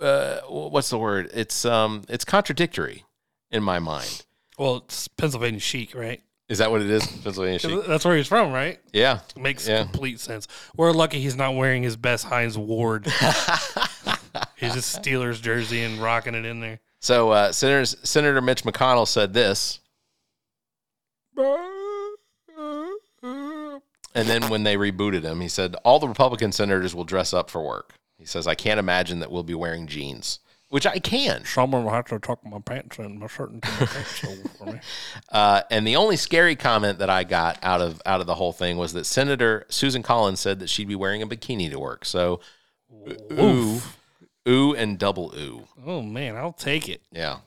uh, what's the word? It's um, it's contradictory in my mind. Well, it's Pennsylvania chic, right? Is that what it is? Pennsylvania chic. That's where he's from, right? Yeah, it makes yeah. complete sense. We're lucky he's not wearing his best Heinz Ward. He's just Steelers jersey and rocking it in there. So uh, Senator Senator Mitch McConnell said this. And then when they rebooted him, he said, all the Republican senators will dress up for work. He says, I can't imagine that we'll be wearing jeans, which I can. Someone will have to tuck my pants and my shirt into my pants over for me. Uh, and the only scary comment that I got out of out of the whole thing was that Senator Susan Collins said that she'd be wearing a bikini to work. So, ooh, ooh, and double ooh. Oh, man, I'll take it. Yeah.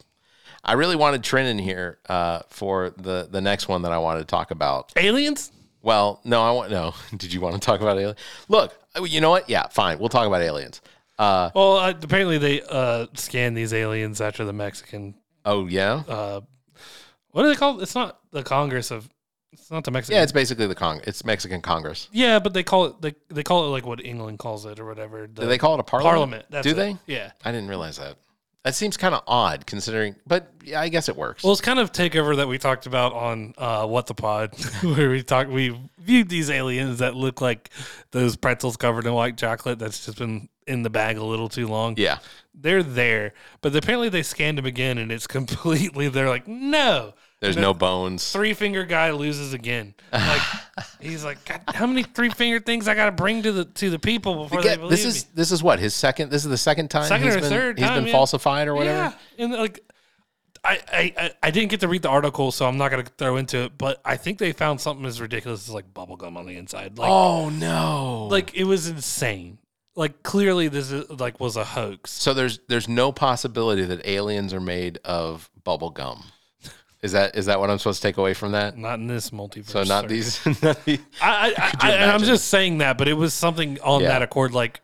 I really wanted Trent in here uh, for the, the next one that I wanted to talk about. Aliens? Well, no, I want no. Did you want to talk about aliens? Look, you know what? Yeah, fine. We'll talk about aliens. Uh, well, uh, apparently they uh, scanned these aliens after the Mexican. Oh yeah. Uh, what are they called? It's not the Congress of. It's not the Mexican. Yeah, it's basically the Cong. It's Mexican Congress. Yeah, but they call it they they call it like what England calls it or whatever. The, do they call it a parliament? Parliament. That's do it. They? Yeah. I didn't realize that. That seems kind of odd considering, but yeah, I guess it works. Well, it's kind of takeover that we talked about on uh, What the Pod, where we talked, we viewed these aliens that look like those pretzels covered in white chocolate that's just been in the bag a little too long. Yeah. They're there, but apparently they scanned them again and it's completely, they're like, no. There's no bones. Three finger guy loses again. Like he's like, God, how many three finger things I got to bring to the to the people before Again, they believe this is me? This is what his second. This is the second time. Second he's or been, third he's time, been yeah. falsified or whatever. Yeah, and like I, I, I, I didn't get to read the article, so I'm not gonna throw into it. But I think they found something as ridiculous as like bubble gum on the inside. Like, oh no! Like it was insane. Like clearly this is like was a hoax. So there's there's no possibility that aliens are made of bubble gum. Is that is that what I'm supposed to take away from that? Not in this multiverse. So not sir. These. Not these. I, I, I, I and I'm just saying that, but it was something on yeah. that accord. Like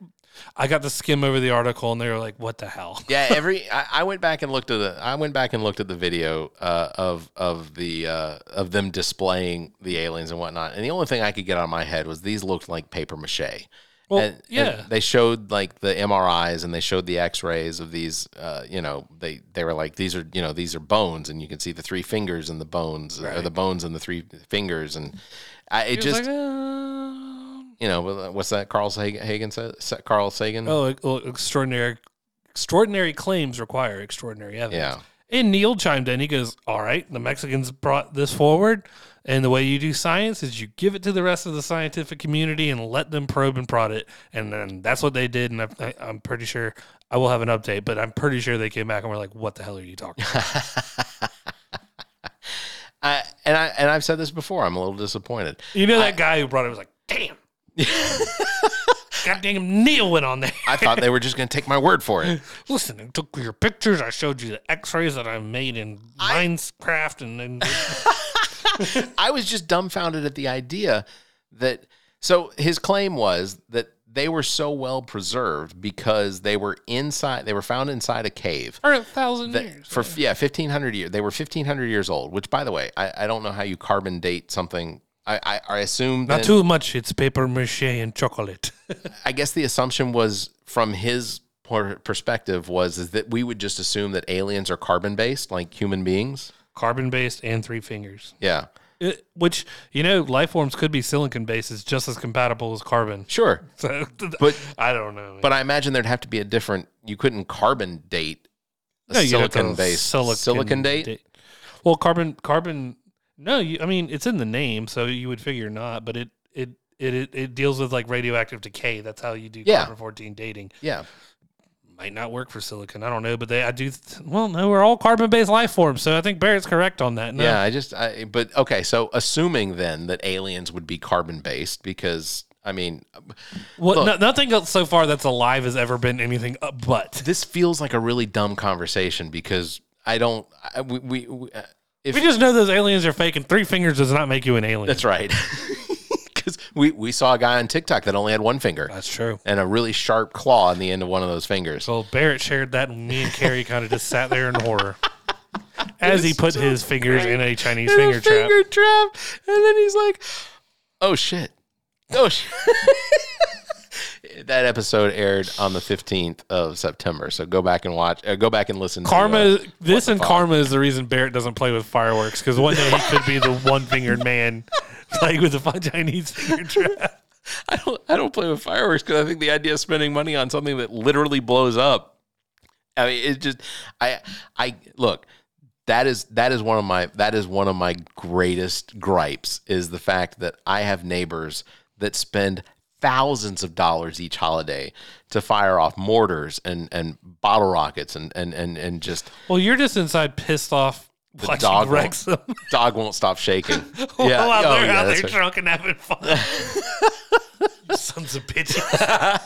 I got to skim over the article, and they were like, "What the hell?" Yeah. Every I, I went back and looked at the I went back and looked at the video uh, of of the uh, of them displaying the aliens and whatnot, and the only thing I could get out of my head was these looked like paper mache. Well, and, yeah. And they showed like the M R Is and they showed the X-rays of these. Uh, you know, they, they were like these are you know these are bones, and you can see the three fingers and the bones, right. or the bones and the three fingers, and I, it just like, uh... you know what's that Carl Sagan, Hagen said? Carl Sagan. Oh, extraordinary, extraordinary claims require extraordinary evidence. Yeah. And Neil chimed in. He goes, "All right, the Mexicans brought this forward. And the way you do science is you give it to the rest of the scientific community and let them probe and prod it." And then that's what they did. And I, I, I'm pretty sure I will have an update, but I'm pretty sure they came back and were like, what the hell are you talking about? I, and, I, and I've said this before. I'm a little disappointed. You know, that I, guy who brought it was like, damn. God damn, Neil went on there. I thought they were just going to take my word for it. Listen, I took your pictures. I showed you the X-rays that I made in I... Minecraft. And then... I was just dumbfounded at the idea that, so his claim was that they were so well preserved because they were inside. They were found inside a cave for a thousand that, years. For yeah, fifteen hundred years. They were fifteen hundred years old. Which, by the way, I, I don't know how you carbon date something. I I, I assume not then, too much. It's paper mache and chocolate. I guess the assumption was from his perspective was is that we would just assume that aliens are carbon based, like human beings. Carbon based and three fingers. Yeah. It, which, you know, life forms could be silicon based. It's just as compatible as carbon. Sure. So, but I don't know. But I imagine there'd have to be a different, you couldn't carbon date a no, silicon based. Silicon, silicon date? date? Well, carbon, carbon, no, you, I mean, it's in the name, so you would figure not, but it it, it, it, it deals with like radioactive decay. That's how you do yeah. carbon fourteen dating. Yeah. Might not work for silicon. I don't know, but they, I do. Well, no, we're all carbon-based life forms, so I think Barrett's correct on that. No. Yeah, I just, I, but okay. So assuming then that aliens would be carbon-based, because I mean, well, look, no, nothing else so far that's alive has ever been anything but. This feels like a really dumb conversation because I don't. I, we we, we, uh, if, we just know those aliens are fake, and three fingers does not make you an alien. That's right. We we saw a guy on TikTok that only had one finger. That's true. And a really sharp claw on the end of one of those fingers. So Barrett shared that, and me and Carrie kind of just sat there in horror as he put so his fingers in a Chinese in finger, a finger trap. trap. And then he's like, oh, shit. Oh, shit. That episode aired on the fifteenth of September. So go back and watch. Uh, go back and listen karma, to uh, this. And karma is the reason Barrett doesn't play with fireworks, because one day he could be the one-fingered man. Like with the Chinese finger trap. I don't. I don't play with fireworks because I think the idea of spending money on something that literally blows up. I mean, it's just. I. I look. That is. That is one of my. That is one of my greatest gripes is the fact that I have neighbors that spend thousands of dollars each holiday to fire off mortars and, and bottle rockets and and and and just. Well, you're just inside pissed off. The dog won't, dog won't stop shaking. Well, yeah. Out oh, there, yeah, out there right. drunk and having fun. You sons of bitches.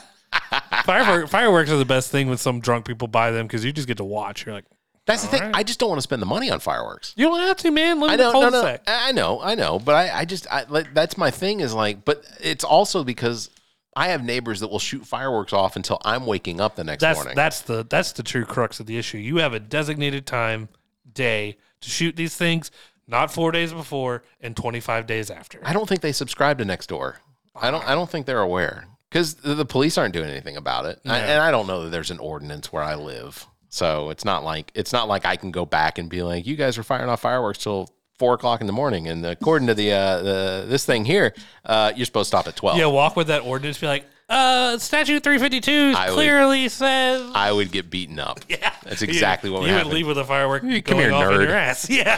Firework, fireworks are the best thing when some drunk people buy them because you just get to watch. You're like, that's the thing. Right. I just don't want to spend the money on fireworks. You don't have to, man. Let I know, no, no. I know, I know. But I, I just, I, like, that's my thing is like, but it's also because I have neighbors that will shoot fireworks off until I'm waking up the next that's, morning. That's the, that's the true crux of the issue. You have a designated time, day, to shoot these things, not four days before and twenty-five days after. I don't think they subscribe to Nextdoor. I don't. I don't think they're aware because the police aren't doing anything about it, no. I, and I don't know that there's an ordinance where I live, so it's not like it's not like I can go back and be like, "You guys were firing off fireworks till four o'clock in the morning," and according to the uh, the this thing here, uh, you're supposed to stop at twelve. Yeah, walk with that ordinance. Be like, uh, statute three fifty-two clearly would, says I would get beaten up. Yeah. That's exactly you, what would happen. You would leave with a firework you come going here, off nerd. in your ass. Yeah.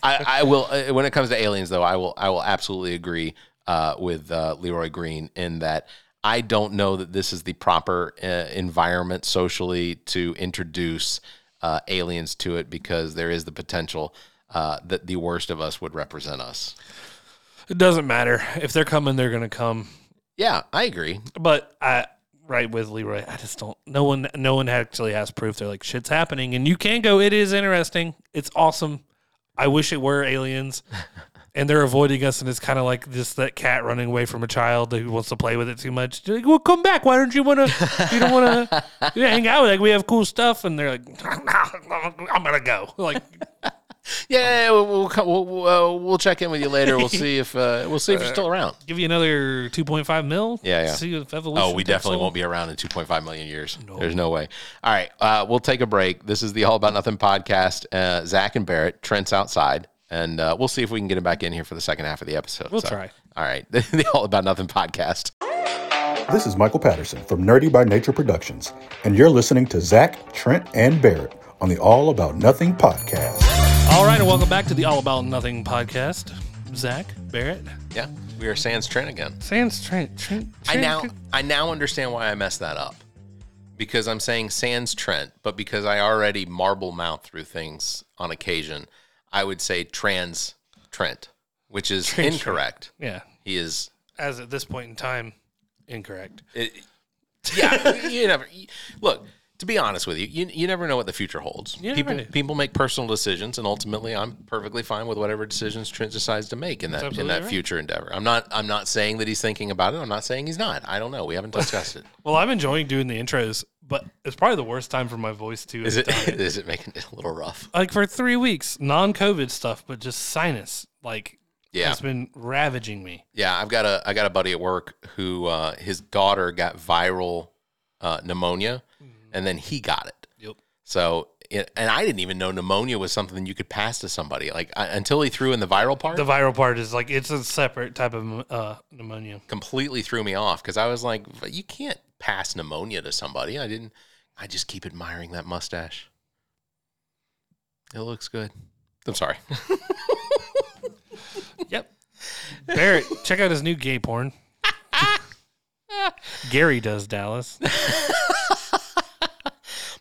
I, I will. Uh, when it comes to aliens, though, I will. I will absolutely agree uh, with uh, Leroy Green in that I don't know that this is the proper uh, environment socially to introduce uh, aliens to it because there is the potential uh, that the worst of us would represent us. It doesn't matter if they're coming; they're going to come. Yeah, I agree. But I. Right with Leroy, I just don't. No one, no one actually has proof. They're like, shit's happening, and you can go. It is interesting. It's awesome. I wish it were aliens, and they're avoiding us. And it's kind of like just that cat running away from a child who wants to play with it too much. They're like, well, come back. Why don't you want to? You don't want to hang out. Like we have cool stuff, and they're like, I'm gonna go. Like. Yeah, we'll, we'll we'll we'll check in with you later. We'll see if uh, we'll see if you're still around. Give you another two point five mil. Yeah, yeah. See if evolution. Oh, we definitely over. won't be around in two point five million years. No. There's no way. All right, uh, we'll take a break. This is the All About Nothing podcast. Uh, Zach and Barrett, Trent's outside, and uh, we'll see if we can get him back in here for the second half of the episode. We'll so, try. All right, the All About Nothing podcast. This is Michael Patterson from Nerdy by Nature Productions, and you're listening to Zach, Trent, and Barrett on the All About Nothing podcast. All right, and welcome back to the All About Nothing podcast. Zach, Barrett. Yeah, we are sans Trent again. Sans Trent. Trent, Trent I now Trent. I now understand why I messed that up. Because I'm saying sans Trent, but because I already marble mouth through things on occasion, I would say trans Trent, which is Trent, incorrect. Trent. Yeah. He is. As at this point in time, incorrect. It, yeah, you never. Look, to be honest with you, you, you never know what the future holds. People, people make personal decisions, and ultimately, I'm perfectly fine with whatever decisions Trent decides to make in that in that right. future endeavor. I'm not I'm not saying that he's thinking about it. I'm not saying he's not. I don't know. We haven't discussed it. Well, I'm enjoying doing the intros, but it's probably the worst time for my voice too. Is it? Is it making it a little rough? Like for three weeks, non-COVID stuff, but just sinus, like. Yeah, it's been ravaging me. Yeah, I've got a I got a buddy at work who uh, his daughter got viral uh, pneumonia, mm-hmm. and then he got it. Yep. So, it, and I didn't even know pneumonia was something you could pass to somebody. Like I, until he threw in the viral part. The viral part is like it's a separate type of uh, pneumonia. Completely threw me off because I was like, you can't pass pneumonia to somebody. I didn't. I just keep admiring that mustache. It looks good. I'm sorry. Yep. Barrett, check out his new gay porn. Gary does Dallas.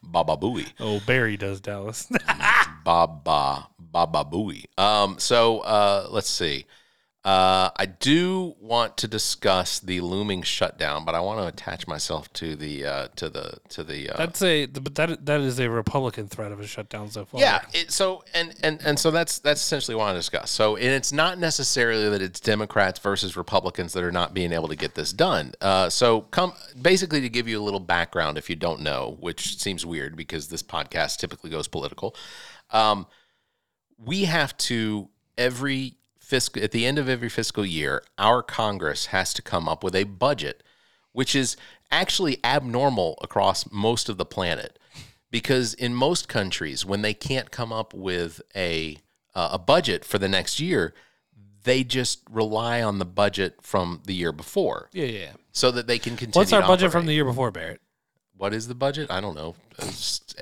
Baba Booey. Oh, Barry does Dallas. Baba Baba Booey. Um, so uh, let's see. Uh, I do want to discuss the looming shutdown, but I want to attach myself to the uh, to the to the. Uh, that's a but that that is a Republican threat of a shutdown so far. Yeah. It, so and, and and so that's that's essentially what I want to discuss. So and it's not necessarily that it's Democrats versus Republicans that are not being able to get this done. Uh, so come basically to give you a little background if you don't know, which seems weird because this podcast typically goes political. Um, we have to every. Fiscal, at the end of every fiscal year, our Congress has to come up with a budget, which is actually abnormal across most of the planet, because in most countries, when they can't come up with a uh, a budget for the next year, they just rely on the budget from the year before. Yeah, yeah. So that they can continue. What's our budget from the year before, Barrett? What is the budget? I don't know.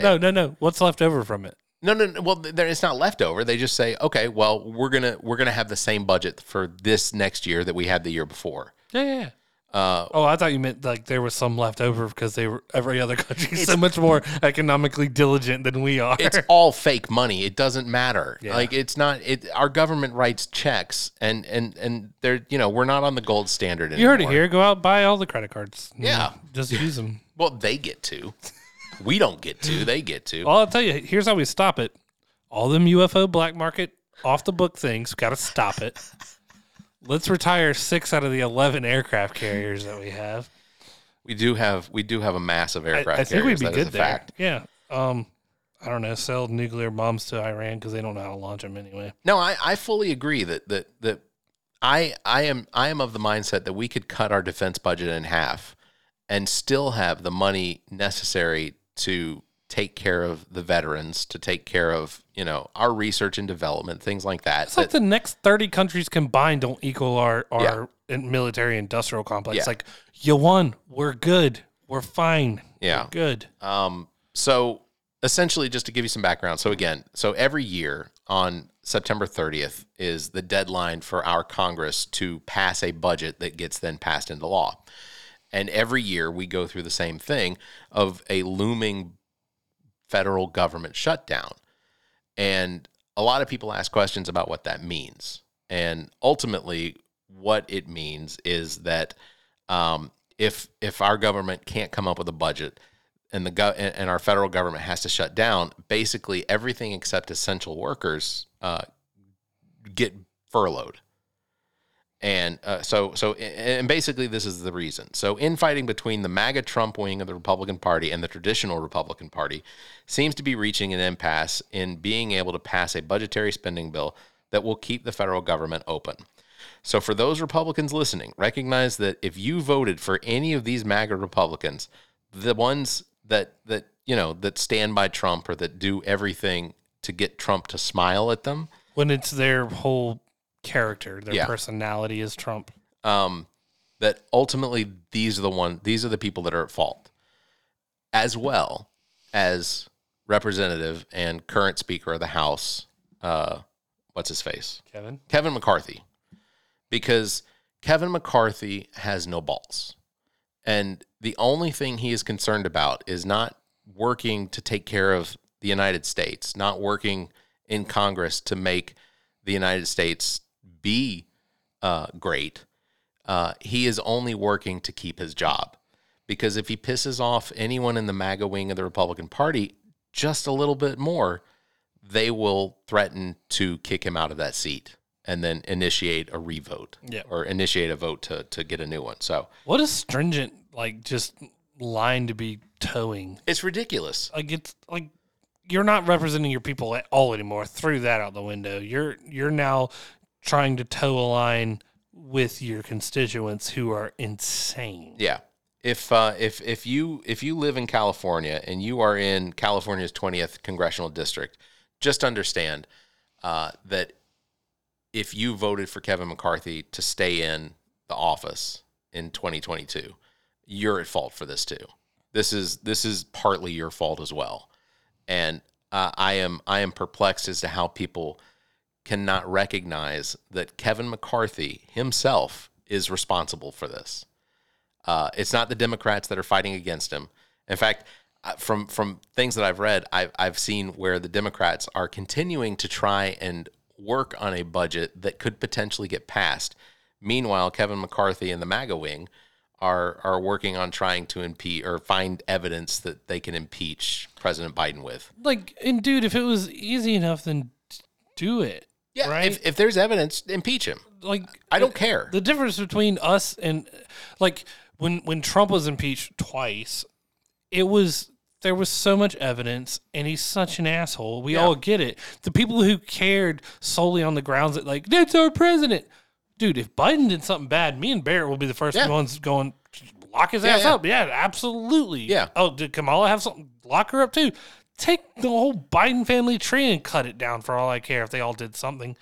No, no, no. What's left over from it? No, no, no. Well, it's not leftover. They just say, okay, well, we're gonna we're gonna have the same budget for this next year that we had the year before. Yeah, yeah. Uh, oh, I thought you meant like there was some left over because they were every other country is so much more economically diligent than we are. It's all fake money. It doesn't matter. Yeah. Like it's not. It our government writes checks, and and and they're you know we're not on the gold standard anymore. You heard it here. Go out, buy all the credit cards. Yeah, just yeah. use them. Well, they get to. We don't get to. They get to. Well, I'll tell you, here's how we stop it. All them U F O black market, off-the-book things, got to stop it. Let's retire six out of the eleven aircraft carriers that we have. We do have we do have a mass of aircraft I, I carriers. I think we'd be that good there. Fact. Yeah. Um, I don't know. Sell nuclear bombs to Iran because they don't know how to launch them anyway. No, I, I fully agree that that that I I am I am of the mindset that we could cut our defense budget in half and still have the money necessary to take care of the veterans, to take care of, you know, our research and development, things like that. It's that, like the next thirty countries combined don't equal our, our yeah. military industrial complex. Yeah. Like, you won. We're good. We're fine. Yeah. We're good. Um, so essentially, just to give you some background. So again, so every year on September thirtieth is the deadline for our Congress to pass a budget that gets then passed into law. And every year we go through the same thing of a looming federal government shutdown. And a lot of people ask questions about what that means. And ultimately what it means is that um, if if our government can't come up with a budget and the gov- and our federal government has to shut down, basically everything except essential workers uh, get furloughed. And uh, so, so, and basically, this is the reason. So, infighting between the MAGA Trump wing of the Republican Party and the traditional Republican Party seems to be reaching an impasse in being able to pass a budgetary spending bill that will keep the federal government open. So, for those Republicans listening, recognize that if you voted for any of these MAGA Republicans, the ones that that you know that stand by Trump or that do everything to get Trump to smile at them, when it's their whole character, their yeah. personality is Trump. Um, that ultimately these are the one, these are the people that are at fault, as well as Representative and current Speaker of the House. Uh, what's his face? Kevin. Kevin McCarthy, because Kevin McCarthy has no balls, and the only thing he is concerned about is not working to take care of the United States, not working in Congress to make the United States be uh, great. Uh, he is only working to keep his job because if he pisses off anyone in the MAGA wing of the Republican Party just a little bit more, they will threaten to kick him out of that seat and then initiate a revote yeah. or initiate a vote to to get a new one. So what a stringent, like, just line to be towing. It's ridiculous. Like, it's like you're not representing your people at all anymore. Threw that out the window. You're you're now trying to toe a line with your constituents who are insane. Yeah. If uh, if if you if you live in California and you are in California's twentieth congressional district, just understand uh, that if you voted for Kevin McCarthy to stay in the office in twenty twenty-two, you're at fault for this too. This is this is partly your fault as well. And uh, I am I am perplexed as to how people cannot recognize that Kevin McCarthy himself is responsible for this. Uh, it's not the Democrats that are fighting against him. In fact, from from things that I've read, I've, I've seen where the Democrats are continuing to try and work on a budget that could potentially get passed. Meanwhile, Kevin McCarthy and the MAGA wing are are working on trying to impeach or find evidence that they can impeach President Biden with. Like, and dude, if it was easy enough, then do it. Yeah, right? if, if there's evidence, impeach him. Like, I don't care. The difference between us and, like... When when Trump was impeached twice, it was there was so much evidence, and he's such an asshole. We yeah. all get it. The people who cared solely on the grounds that, like, that's our president. Dude, if Biden did something bad, me and Barrett will be the first yeah. ones going, lock his yeah, ass yeah. up. Yeah, absolutely. Yeah. Oh, did Kamala have something? Lock her up, too. Take the whole Biden family tree and cut it down for all I care if they all did something.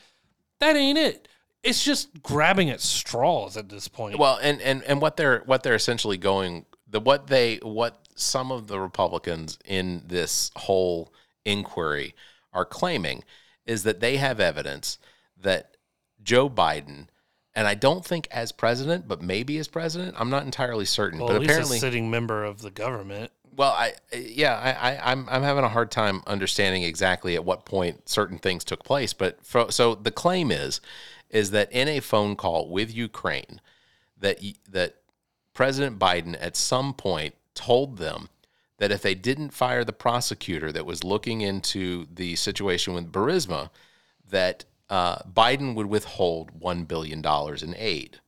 That ain't it. It's just grabbing at straws at this point. Well, and, and, and what they're what they're essentially going the what they what some of the Republicans in this whole inquiry are claiming is that they have evidence that Joe Biden, and I don't think as president, but maybe as president, I'm not entirely certain. Well, but at least apparently a sitting member of the government. Well, I yeah, I, I I'm I'm having a hard time understanding exactly at what point certain things took place. But for, so the claim is. is that in a phone call with Ukraine, that that President Biden at some point told them that if they didn't fire the prosecutor that was looking into the situation with Burisma, that uh, Biden would withhold one billion dollars in aid,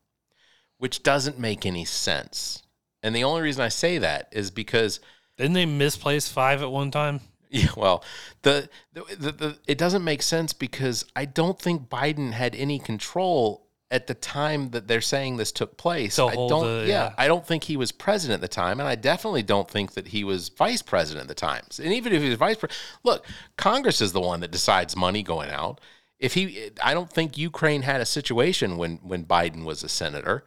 which doesn't make any sense. And the only reason I say that is because... Didn't they misplace five at one time? Yeah, well, the, the the it doesn't make sense because I don't think Biden had any control at the time that they're saying this took place. I don't, the, yeah, yeah, I don't think he was president at the time, and I definitely don't think that he was vice president at the time. And even if he was vice president, look, Congress is the one that decides money going out. If he, I don't think Ukraine had a situation when when Biden was a senator.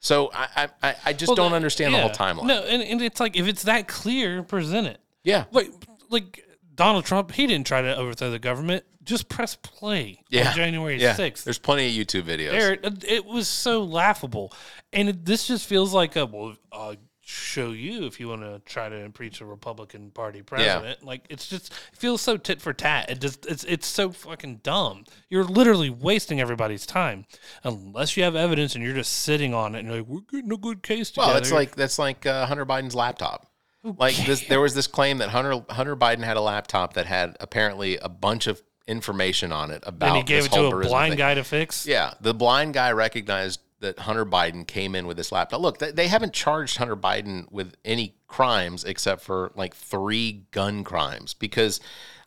So I I, I just well, don't that, understand yeah. the whole timeline. No, and, and it's like if it's that clear, present it. Yeah, like like. Donald Trump, he didn't try to overthrow the government. Just press play yeah. on January sixth. Yeah. There's plenty of YouTube videos. It, it was so laughable. And it, this just feels like, a, well, I'll show you if you want to try to impeach a Republican Party president. Yeah. Like, it's just, it feels so tit for tat. It just, it's, it's so fucking dumb. You're literally wasting everybody's time. Unless you have evidence and you're just sitting on it and you're like, we're getting a good case together. Well, it's like, that's like uh, Hunter Biden's laptop. Like this, there was this claim that Hunter Hunter Biden had a laptop that had apparently a bunch of information on it about. And he gave this it to a blind thing. guy to fix. Yeah, the blind guy recognized that Hunter Biden came in with this laptop. Look, they, they haven't charged Hunter Biden with any crimes except for like three gun crimes because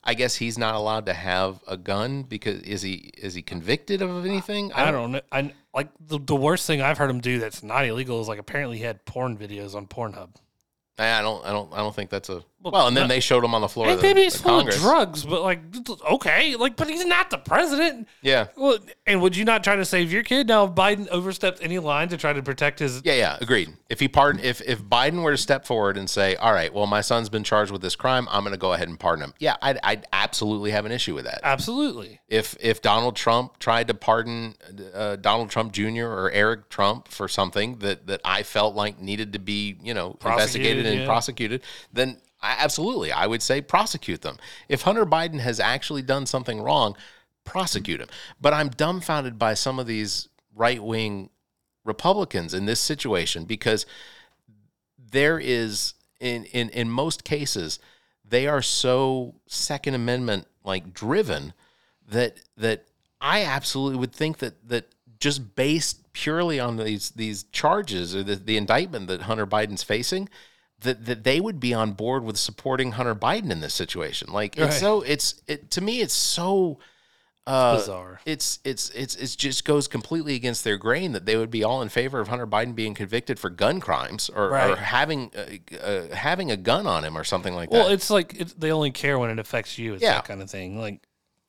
I guess he's not allowed to have a gun because is he is he convicted of anything? I, I don't know. I like the, the worst thing I've heard him do that's not illegal is like apparently he had porn videos on Pornhub. I don't, I don't, I don't think that's a well. well and then no, they showed him on the floor. Hey, of the, maybe he's the full Congress. of drugs, but like, okay, like, but he's not the president. Yeah. Well, and would you not try to save your kid? Now, if Biden overstepped any line to try to protect his. Yeah, yeah, agreed. If he pardon, if if Biden were to step forward and say, "All right, well, my son's been charged with this crime. I'm going to go ahead and pardon him." Yeah, I'd, I'd absolutely have an issue with that. Absolutely. If if Donald Trump tried to pardon uh, Donald Trump Junior or Eric Trump for something that that I felt like needed to be, you know, investigated. And yeah. prosecuted, then I, absolutely, I would say prosecute them. If Hunter Biden has actually done something wrong, prosecute him. But I'm dumbfounded by some of these right-wing Republicans in this situation because there is in in in most cases they are so Second Amendment like driven that that I absolutely would think that that just based purely on these these charges or the, the indictment that Hunter Biden's facing, that that they would be on board with supporting Hunter Biden in this situation. Like right. it's so it's it to me it's so uh, it's bizarre. It's it's it's it just goes completely against their grain that they would be all in favor of Hunter Biden being convicted for gun crimes or, right. or having uh, uh, having a gun on him or something like that. Well, it's like it's, they only care when it affects you. It's yeah. that kind of thing. Like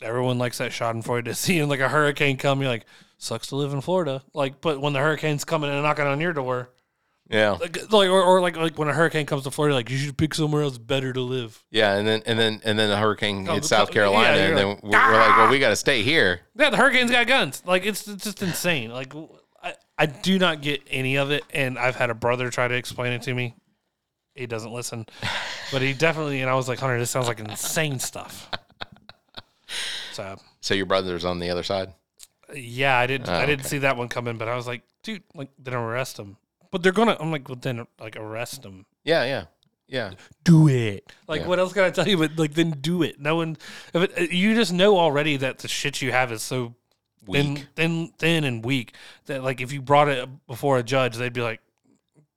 everyone likes that Schadenfreude to see like a hurricane come. You're like, sucks to live in Florida. Like, but when the hurricane's coming and knocking on your door. Yeah, like, like or, or like like when a hurricane comes to Florida, like you should pick somewhere else better to live. Yeah, and then and then and then a hurricane hits South Carolina, yeah, and then like, we're, ah! we're like, well, we got to stay here. Yeah, the hurricane's got guns. Like it's, it's just insane. Like I, I do not get any of it, and I've had a brother try to explain it to me. He doesn't listen, but he definitely. And I was like, Hunter, this sounds like insane stuff. So, so your brother's on the other side. Yeah, I didn't. Oh, I didn't okay. see that one coming, but I was like, dude, like then arrest him. But they're gonna. I'm like, well, then, like, arrest them. Yeah, yeah, yeah. Do it. Like, yeah. what else can I tell you? But like, then do it. No one. If it, you just know already that the shit you have is so weak, thin, thin, thin and weak that like if you brought it before a judge, they'd be like,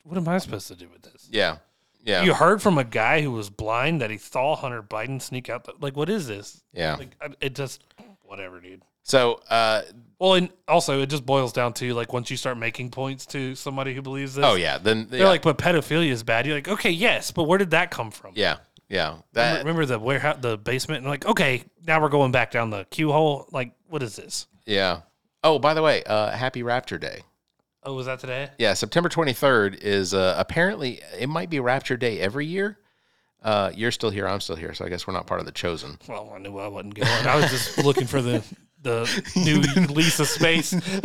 "What am I supposed to do with this?" Yeah, yeah. You heard from a guy who was blind that he saw Hunter Biden sneak out. The, like, what is this? Yeah. Like, it just whatever, dude. So, uh, well, and also it just boils down to like once you start making points to somebody who believes this. Oh yeah, then they're yeah. like, "But pedophilia is bad." You're like, "Okay, yes, but where did that come from?" Yeah, yeah. That, remember, remember the warehouse, the basement, and like, okay, now we're going back down the Q hole. Like, what is this? Yeah. Oh, by the way, uh, Happy Rapture Day. Oh, was that today? Yeah, September twenty-third is uh, apparently it might be Rapture Day every year. Uh, you're still here, I'm still here, so I guess we're not part of the chosen. Well, I knew I wasn't going. I was just looking for the. The new lease of space. Just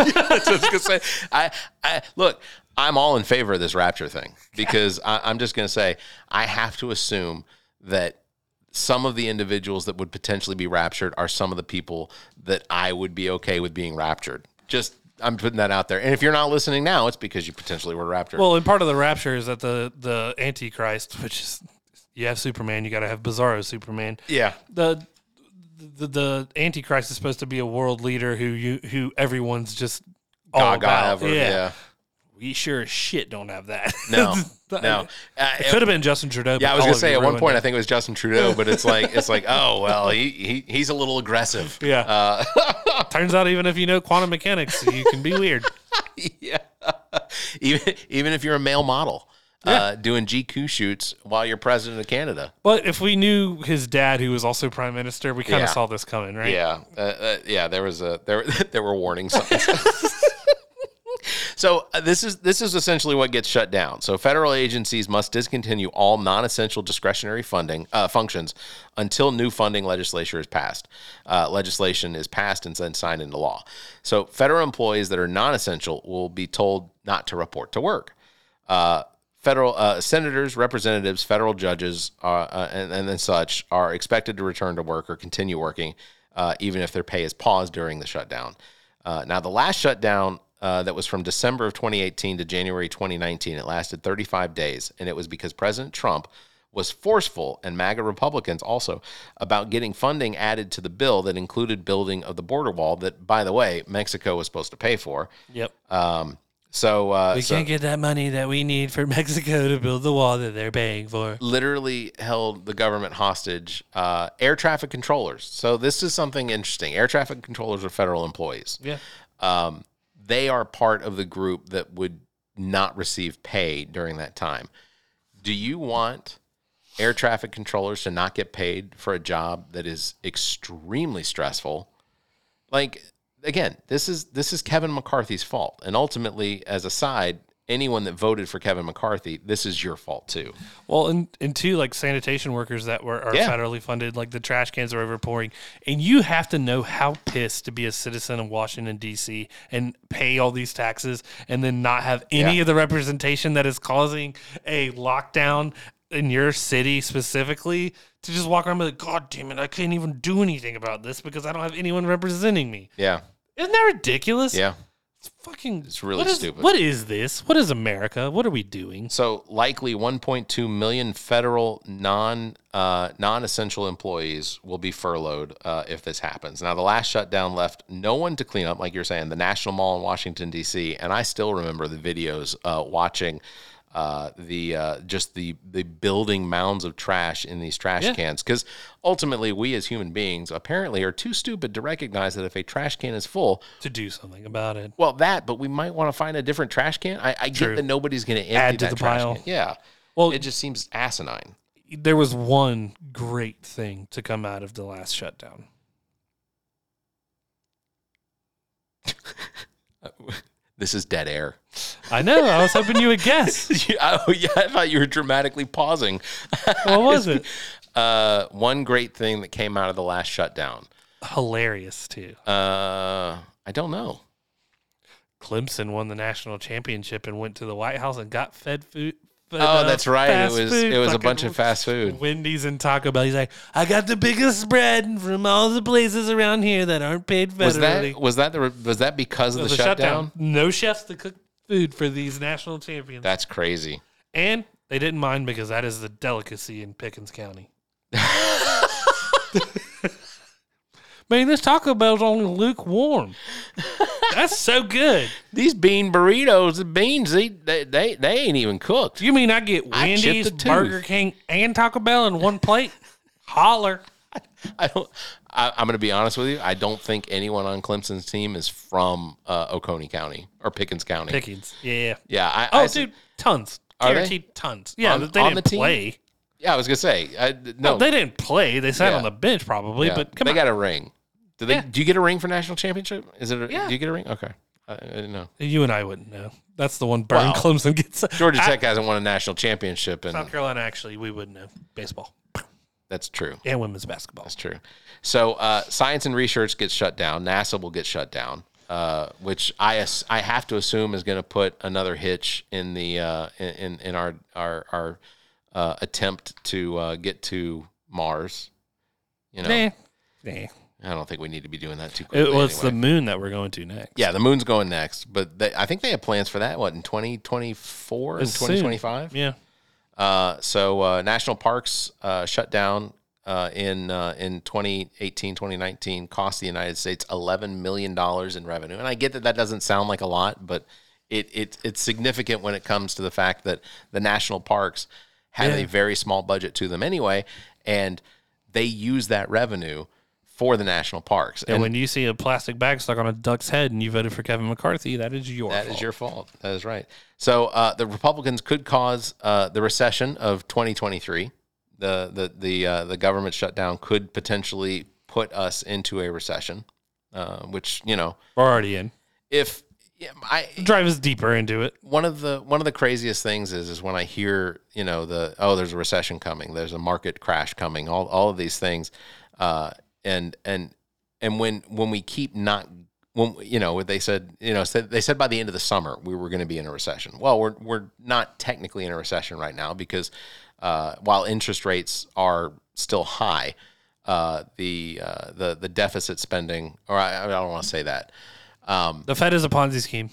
gonna say, I, I look. I'm all in favor of this rapture thing because I, I'm just going to say I have to assume that some of the individuals that would potentially be raptured are some of the people that I would be okay with being raptured. Just I'm putting that out there. And if you're not listening now, it's because you potentially were raptured. Well, and part of the rapture is that the the Antichrist, which is you have Superman, you got to have Bizarro Superman. Yeah. The The, the Antichrist is supposed to be a world leader who you who everyone's just all God, about. God, ever, yeah. yeah, we sure as shit don't have that. No, no. Uh, it could have been Justin Trudeau. Yeah, I was gonna say at one point it. I think it was Justin Trudeau, but it's like it's like oh well, he, he he's a little aggressive. Yeah. Uh, Turns out even if you know quantum mechanics, you can be weird. Yeah. Even even if you're a male model. Yeah. Uh, doing G Q shoots while you're president of Canada. But if we knew his dad, who was also prime minister, we kind of yeah. saw this coming, right? Yeah, uh, uh, yeah. There was a there there were warning signs. So uh, this is this is essentially what gets shut down. So federal agencies must discontinue all non-essential discretionary funding uh, functions until new funding legislation is passed. Uh, legislation is passed and then signed into law. So federal employees that are non-essential will be told not to report to work. Uh, Federal uh, senators, representatives, federal judges, uh, uh, and, and then such are expected to return to work or continue working, uh, even if their pay is paused during the shutdown. Uh, now, the last shutdown uh, that was from December of twenty eighteen to January twenty nineteen, it lasted thirty-five days, and it was because President Trump was forceful, and MAGA Republicans also, about getting funding added to the bill that included building of the border wall that, by the way, Mexico was supposed to pay for. Yep. Um So uh, we can't so, get that money that we need for Mexico to build the wall that they're paying for. Literally held the government hostage. Uh, air traffic controllers. So this is something interesting. Air traffic controllers are federal employees. Yeah, um, they are part of the group that would not receive pay during that time. Do you want air traffic controllers to not get paid for a job that is extremely stressful? Like. Again, this is this is Kevin McCarthy's fault. And ultimately, as a side, anyone that voted for Kevin McCarthy, this is your fault too. Well, and, and two, like sanitation workers that were are yeah. federally funded, like the trash cans are overpouring. And you have to know how pissed to be a citizen of Washington, D C and pay all these taxes and then not have any yeah. of the representation that is causing a lockdown in your city specifically to just walk around and be like, God damn it, I can't even do anything about this because I don't have anyone representing me. Yeah. Isn't that ridiculous? Yeah. It's fucking... It's really what is, stupid. What is this? What is America? What are we doing? So, likely one point two million federal non, uh, non-essential employees will be furloughed uh, if this happens. Now, the last shutdown left no one to clean up, like you're saying, the National Mall in Washington, D C, and I still remember the videos uh, watching... Uh, the uh, just the the building mounds of trash in these trash yeah. cans, because ultimately we as human beings apparently are too stupid to recognize that if a trash can is full, to do something about it. Well, that, but we might want to find a different trash can. I, I get that nobody's going to empty Add to that the trash pile. Can. Yeah, well, it just seems asinine. There was one great thing to come out of the last shutdown. This is dead air. I know. I was hoping you would guess. yeah, I, yeah, I thought you were dramatically pausing. What was it? Uh, one great thing that came out of the last shutdown. Hilarious, too. Uh, I don't know. Clemson won the national championship and went to the White House and got fed food. But, oh, uh, that's right. It was food, it was a bunch of fast food. Wendy's and Taco Bell. He's like, I got the biggest spread from all the places around here that aren't paid federally. Was that was that, the, was that because of the shutdown? shutdown? No chefs to cook food for these national champions. That's crazy. And they didn't mind because that is the delicacy in Pickens County. Man, this Taco Bell's only lukewarm. That's so good. These bean burritos, the beans, they, they they they ain't even cooked. You mean I get Wendy's, I Burger King, and Taco Bell in one plate? Holler. I don't. I, I'm going to be honest with you. I don't think anyone on Clemson's team is from uh, Oconee County or Pickens County. Pickens, yeah, yeah. I, oh, I, dude, tons. Guaranteed they? Tons. Yeah, on, they didn't the play. Yeah, I was going to say I, no. Well, they didn't play. They sat yeah. on the bench probably. Yeah. But come they on. got a ring. Do they? Yeah. Do you get a ring for national championship? Is it? A, yeah. Do you get a ring? Okay. I, I didn't know. You and I wouldn't know. That's the one Burn wow. Clemson gets. Georgia Tech I, hasn't won a national championship. In South Carolina, actually, we wouldn't know. Baseball. That's true. And women's basketball. That's true. So uh, science and research gets shut down. NASA will get shut down, uh, which I I have to assume is going to put another hitch in the uh, in in our our our uh, attempt to uh, get to Mars. You know, nah. Nah. I don't think we need to be doing that too quickly. Well, it's anyway. The moon that we're going to next. Yeah, the moon's going next, but they, I think they have plans for that. What in twenty twenty four and twenty twenty five? Yeah. Uh, so uh, national parks uh, shut down uh, in uh, in twenty eighteen, twenty nineteen cost the United States eleven million dollars in revenue. And I get that that doesn't sound like a lot, but it, it it's significant when it comes to the fact that the national parks have yeah. a very small budget to them anyway, and they use that revenue for the national parks. And, and when you see a plastic bag stuck on a duck's head and you voted for Kevin McCarthy, that is your that fault. That is your fault. That is right. So uh, the Republicans could cause uh, the recession of twenty twenty-three. The the the uh, the government shutdown could potentially put us into a recession, uh, which, you know, we're already in. If yeah, I drive us deeper into it. One of the one of the craziest things is is when I hear, you know, the oh there's a recession coming, there's a market crash coming, all all of these things. Uh, And and and when when we keep not when you know they said you know said, they said by the end of the summer we were going to be in a recession. Well, we're we're not technically in a recession right now because uh, while interest rates are still high, uh, the uh, the the deficit spending or I, I don't want to say that um, the Fed is a Ponzi scheme.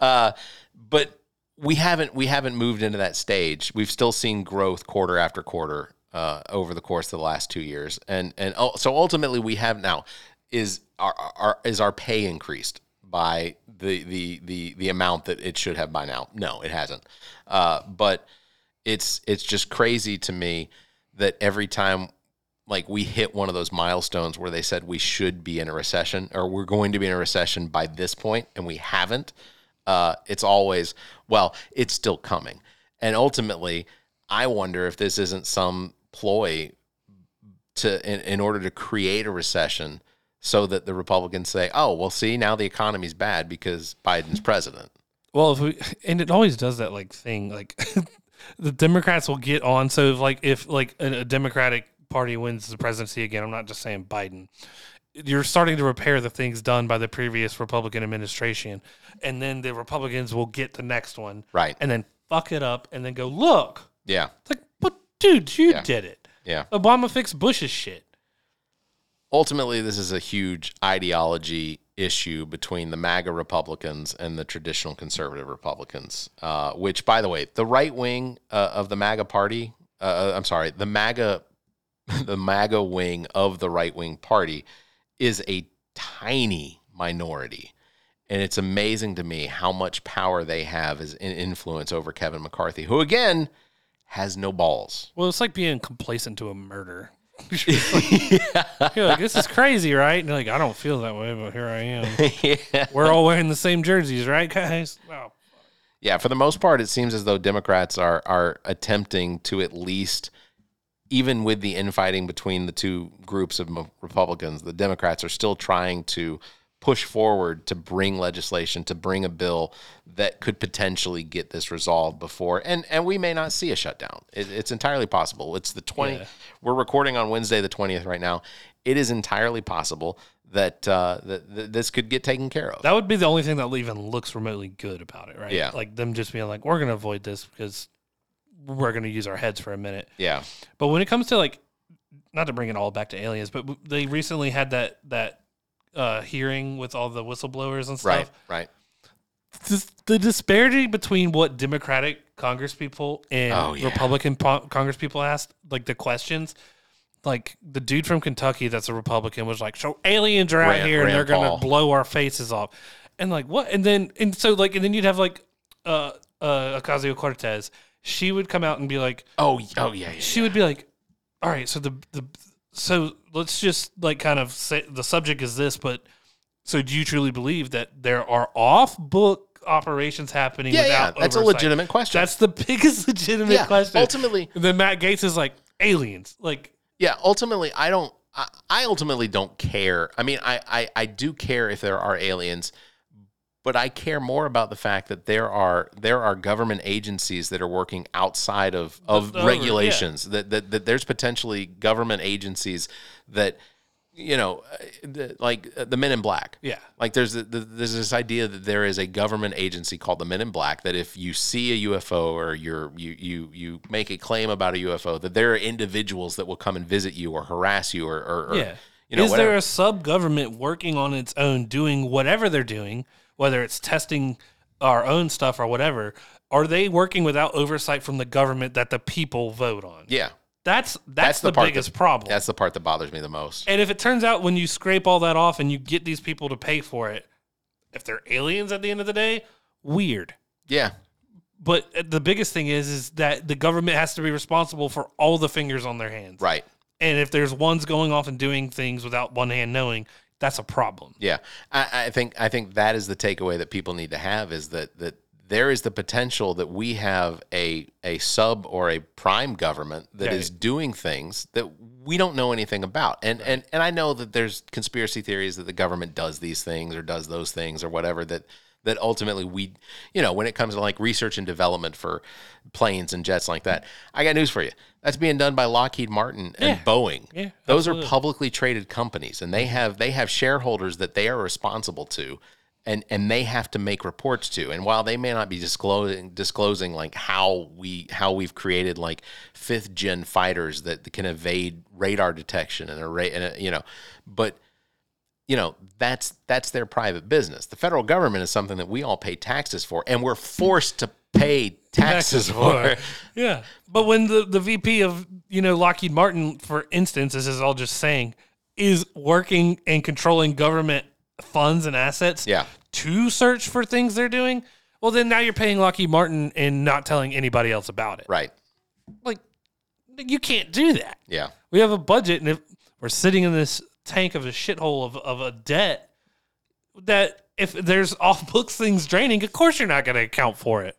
uh, but. We haven't we haven't moved into that stage. We've still seen growth quarter after quarter uh, over the course of the last two years, and and oh, so ultimately we have now is our, our is our pay increased by the, the the the amount that it should have by now? No, it hasn't. Uh, but it's it's just crazy to me that every time like we hit one of those milestones where they said we should be in a recession or we're going to be in a recession by this point, and we haven't. Uh, it's always, well, it's still coming. And ultimately, I wonder if this isn't some ploy to in, in order to create a recession so that the Republicans say, oh, well, see, now the economy's bad because Biden's president. Well, if we, and it always does that like thing, like the Democrats will get on. So if, like if like a, a Democratic Party wins the presidency again, I'm not just saying Biden. You're starting to repair the things done by the previous Republican administration, and then the Republicans will get the next one, right? And then fuck it up, and then go look, yeah. It's like, but dude, you yeah. did it, yeah. Obama fixed Bush's shit. ultimately this is a huge ideology issue between the MAGA Republicans and the traditional conservative Republicans, uh, which, by the way, the right wing uh, of the MAGA party, uh, I'm sorry, the MAGA, the MAGA wing of the right wing party is a tiny minority. And it's amazing to me how much power they have as an influence over Kevin McCarthy, who, again, has no balls. Well, it's like being complacent to a murder. Yeah. You're like, this is crazy, right? And you're like, I don't feel that way, but here I am. Yeah. We're all wearing the same jerseys, right, guys? Wow. Yeah, for the most part, it seems as though Democrats are are attempting to at least, even with the infighting between the two groups of Republicans, the Democrats are still trying to push forward to bring legislation, to bring a bill that could potentially get this resolved before. And and we may not see a shutdown. It, it's entirely possible. It's the twentieth. Yeah. We're recording on Wednesday the twentieth right now. It is entirely possible that, uh, that, that this could get taken care of. That would be the only thing that even looks remotely good about it, right? Yeah. Like them just being like, we're going to avoid this because we're going to use our heads for a minute. Yeah. But when it comes to like, not to bring it all back to aliens, but they recently had that that, Uh, hearing with all the whistleblowers and stuff. Right, right. This, the disparity between what Democratic congresspeople and oh, yeah. Republican po- congresspeople asked, like the questions, like the dude from Kentucky that's a Republican was like, so aliens are out Rand, here and Rand they're going to blow our faces off. And like, what? And then, and so like, and then you'd have like uh, uh, Ocasio-Cortez. She would come out and be like, oh, oh yeah, yeah. She yeah. would be like, all right, so the, the, So let's just like kind of say the subject is this, but so do you truly believe that there are off-book operations happening? Yeah, without yeah, that's oversight? A legitimate question. That's the biggest legitimate yeah, question. Ultimately, and then Matt Gaetz is like aliens, like yeah. Ultimately, I don't. I, I ultimately don't care. I mean, I, I I do care if there are aliens, but I care more about the fact that there are there are government agencies that are working outside of, of over, regulations, yeah. that, that that there's potentially government agencies that, you know, like the Men in Black. Yeah. Like there's the, the, there's this idea that there is a government agency called the Men in Black that if you see a U F O or you're, you you you make a claim about a U F O, that there are individuals that will come and visit you or harass you or, or, or yeah. you know, Is whatever. There a sub-government working on its own doing whatever they're doing, whether it's testing our own stuff or whatever, are they working without oversight from the government that the people vote on? Yeah. That's that's, that's the, the biggest that, problem. That's the part that bothers me the most. And if it turns out when you scrape all that off and you get these people to pay for it, if they're aliens at the end of the day, weird. Yeah. But the biggest thing is is that the government has to be responsible for all the fingers on their hands. Right. And if there's ones going off and doing things without one hand knowing, that's a problem. Yeah, I, I think I think that is the takeaway that people need to have is that, that there is the potential that we have a a sub or a prime government that right. is doing things that we don't know anything about. And, right. and and I know that there's conspiracy theories that the government does these things or does those things or whatever that that ultimately we, you know, when it comes to like research and development for planes and jets like that, I got news for you. That's being done by Lockheed Martin and yeah. Boeing. Yeah, those absolutely. Are publicly traded companies, and they have they have shareholders that they are responsible to, and, and they have to make reports to. And while they may not be disclosing disclosing like how we how we've created like fifth gen fighters that can evade radar detection and array, and you know, but you know that's that's their private business. The federal government is something that we all pay taxes for, and we're forced to pay taxes, taxes for. Yeah. But when the, the V P of, you know, Lockheed Martin, for instance, this is all just saying, is working and controlling government funds and assets yeah. to search for things they're doing, well, then now you're paying Lockheed Martin and not telling anybody else about it. Right. Like, you can't do that. Yeah. We have a budget, and if we're sitting in this tank of a shithole of, of a debt that if there's off-books things draining, of course you're not going to account for it.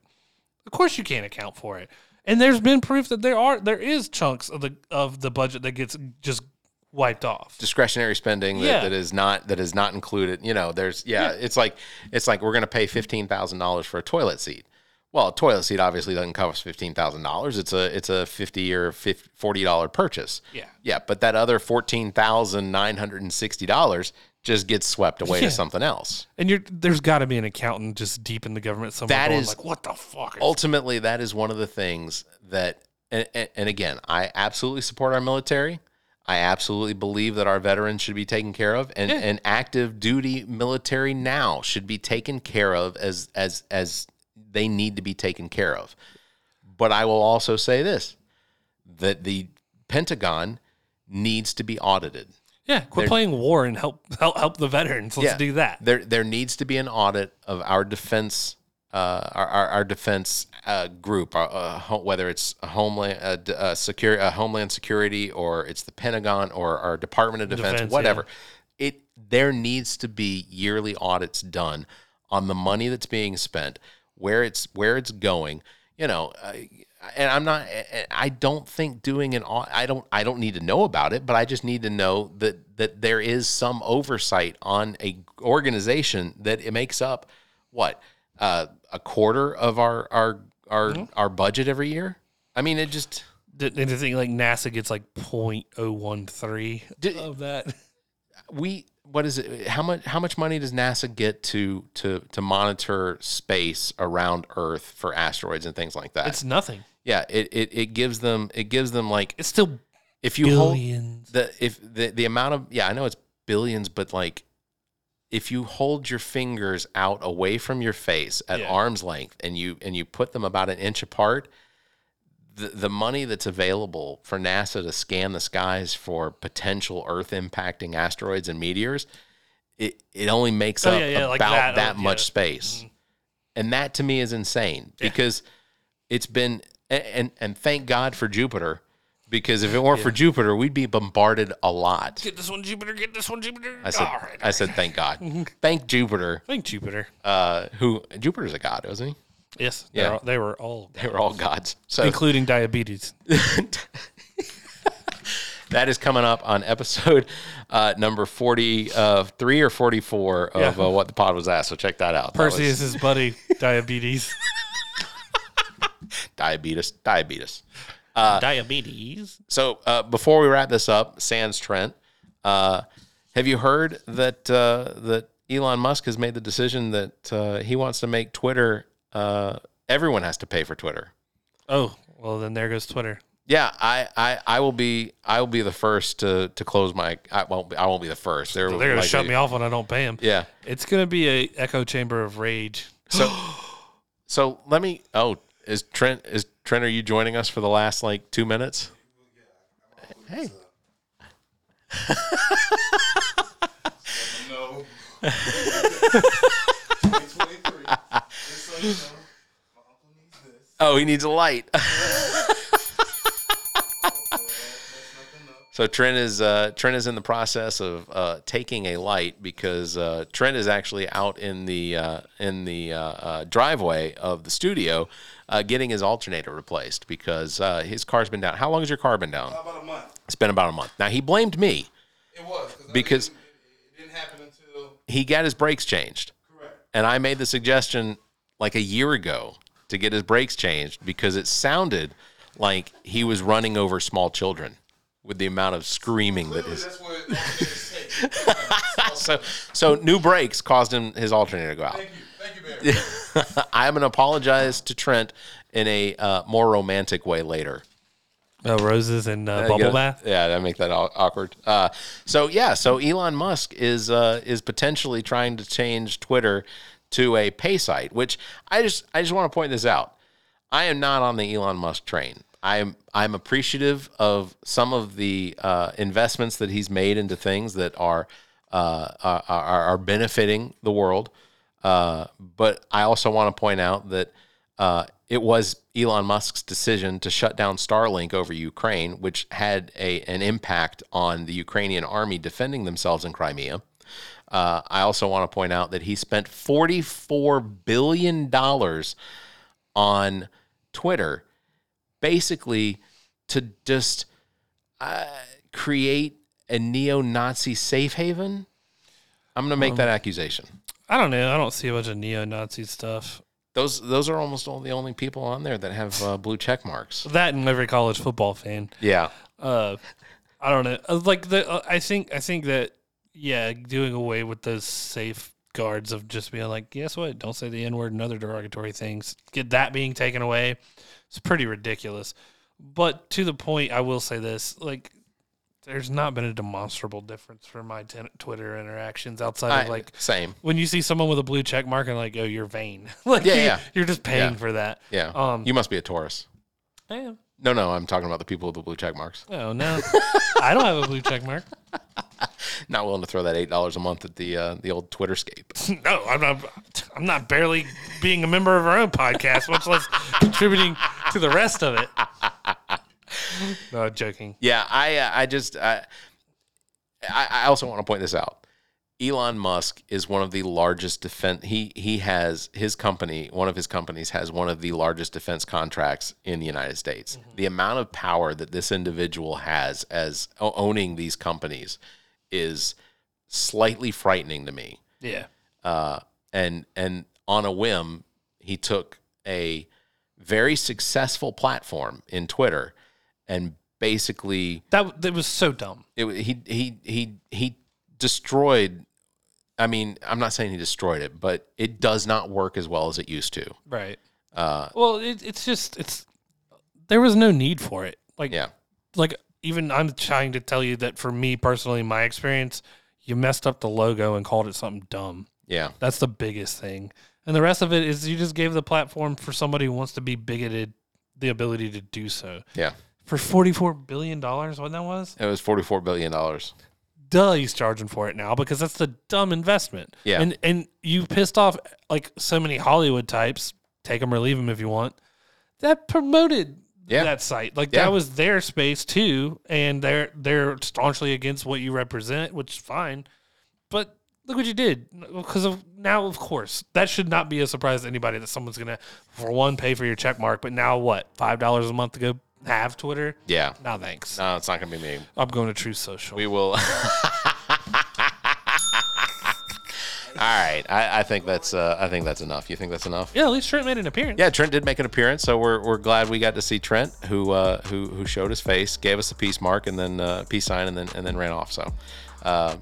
Of course you can't account for it. And there's been proof that there are there is chunks of the of the budget that gets just wiped off. Discretionary spending that, yeah. that is not that is not included. You know, there's yeah, yeah. it's like it's like we're gonna pay fifteen thousand dollars for a toilet seat. Well, a toilet seat obviously doesn't cost fifteen thousand dollars. It's a it's a fifty or forty dollar purchase. Yeah. Yeah, but that other fourteen thousand nine hundred and sixty dollars just gets swept away yeah. to something else. And you're, there's got to be an accountant just deep in the government somewhere that going is, like, what the fuck? Ultimately, that is one of the things that, and, and, and again, I absolutely support our military. I absolutely believe that our veterans should be taken care of, and, yeah. and active duty military now should be taken care of as as as they need to be taken care of. But I will also say this, that the Pentagon needs to be audited. Yeah, quit there, playing war and help help, help the veterans. Let's yeah, do that. There there needs to be an audit of our defense uh, our, our our defense uh, group, our, uh, whether it's a homeland uh, uh, secure uh, Homeland Security or it's the Pentagon or our Department of Defense, Defense whatever. Yeah. It there needs to be yearly audits done on the money that's being spent, where it's where it's going. You know, uh, and I'm not. I don't think doing an. I don't. I don't need to know about it, but I just need to know that that there is some oversight on a organization that it makes up what uh, a quarter of our our our, mm-hmm. our budget every year. I mean, it just. Did anything like NASA gets like zero point zero one three did, of that? We. What is it? How much? How much money does NASA get to to to monitor space around Earth for asteroids and things like that? It's nothing. Yeah, it it, it gives them it gives them like it's still if you billions. hold the if the, the amount of yeah I know it's billions, but like if you hold your fingers out away from your face at yeah. arm's length and you and you put them about an inch apart. The, the money that's available for NASA to scan the skies for potential Earth-impacting asteroids and meteors, it, it only makes oh, up yeah, yeah, about like that, that much yeah. space. Mm-hmm. And that, to me, is insane yeah. because it's been... And, and, and thank God for Jupiter, because if it weren't yeah. for Jupiter, we'd be bombarded a lot. Get this one, Jupiter. Get this one, Jupiter. I said, all right, all I right. said thank God. Thank Jupiter. Thank Jupiter. Uh, who Jupiter's a god, isn't he? Yes, yeah. all, they were all gods. They were all gods, so including diabetes. That is coming up on episode uh, number forty-three uh, or forty-four of yeah. uh, What the Pod Was Asked, so check that out. Perseus' that was... his buddy, diabetes. diabetes, diabetes. Uh, diabetes. So uh, before we wrap this up, sans Trent, uh, have you heard that, uh, that Elon Musk has made the decision that uh, he wants to make Twitter... Uh, everyone has to pay for Twitter. Oh, well then there goes Twitter. Yeah, I, I, I will be I will be the first to, to close my I won't I won't be the first. There, so they're gonna like shut a, me off when I don't pay them. Yeah, it's gonna be a echo chamber of rage. So, so let me. Oh, is Trent is Trent? Are you joining us for the last like two minutes? Hey. No. Oh, he needs a light. So Trent is uh, Trent is in the process of uh, taking a light because uh, Trent is actually out in the uh, in the uh, uh, driveway of the studio uh, getting his alternator replaced because uh, his car's been down. How long has your car been down? About a month. It's been about a month. Now he blamed me. It was because it didn't happen until he got his brakes changed. Correct. And I made the suggestion like a year ago to get his brakes changed because it sounded like he was running over small children with the amount of screaming Clearly, that is. so, so new brakes caused him his alternator to go out. Thank you, thank you, Barry. I'm gonna apologize to Trent in a uh, more romantic way later. Uh, roses and uh, bubble gotta, bath. Yeah, that make that awkward. Uh, so yeah, so Elon Musk is uh, is potentially trying to change Twitter to a pay site, which I just I just want to point this out. I am not on the Elon Musk train. I'm I'm appreciative of some of the uh, investments that he's made into things that are uh, are, are benefiting the world. Uh, but I also want to point out that uh, it was Elon Musk's decision to shut down Starlink over Ukraine, which had a an impact on the Ukrainian army defending themselves in Crimea. Uh, I also want to point out that he spent forty-four billion dollars on Twitter basically to just uh, create a neo-Nazi safe haven. I'm going to make um, that accusation. I don't know. I don't see a bunch of neo-Nazi stuff. Those those are almost all the only people on there that have uh, blue check marks. That and every college football fan. Yeah. Uh, I don't know. Like the, uh, I think I think that yeah, doing away with those safeguards of just being like, guess what? Don't say the N-word and other derogatory things. Get that being taken away. It's pretty ridiculous. But to the point, I will say this. Like, there's not been a demonstrable difference for my ten- Twitter interactions outside I, of like same when you see someone with a blue check mark and like, oh, you're vain. Like, yeah, you, yeah, you're just paying yeah. for that. Yeah. Um, you must be a Taurus. I am. No, no, I'm talking about the people with the blue check marks. Oh no, I don't have a blue check mark. Not willing to throw that eight dollars a month at the uh, the old Twitter scape. No, I'm not. I'm not barely being a member of our own podcast, much less contributing to the rest of it. No, I'm joking. Yeah, I uh, I just I I also want to point this out. Elon Musk is one of the largest defense. He he has his company. One of his companies has one of the largest defense contracts in the United States. Mm-hmm. The amount of power that this individual has as owning these companies is slightly frightening to me. Yeah. Uh, and and on a whim, he took a very successful platform in Twitter and basically that that was so dumb. It he he he he destroyed. I mean, I'm not saying he destroyed it, but it does not work as well as it used to. Right. Uh, well, it, it's just, it's, there was no need for it. Like, yeah. like even I'm trying to tell you that for me personally, my experience, you messed up the logo and called it something dumb. Yeah. That's the biggest thing. And the rest of it is you just gave the platform for somebody who wants to be bigoted the ability to do so. Yeah. For forty-four billion dollars, what that was? It was forty-four billion dollars. Duh, he's charging for it now because that's the dumb investment. Yeah. And and you pissed off like so many Hollywood types, take them or leave them if you want, that promoted yeah. that site. Like yeah. that was their space too, and they're they're staunchly against what you represent, which is fine. But look what you did. Because of now, of course, that should not be a surprise to anybody that someone's going to, for one, pay for your check mark, but now what, five dollars a month to go have Twitter? Yeah. No, thanks. No, it's not going to be me. I'm going to Truth Social. We will. All right. I, I think that's uh, I think that's enough. You think that's enough? Yeah, at least Trent made an appearance. Yeah, Trent did make an appearance, so we're we're glad we got to see Trent, who uh, who who showed his face, gave us a peace mark and then uh, peace sign and then and then ran off. So, uh,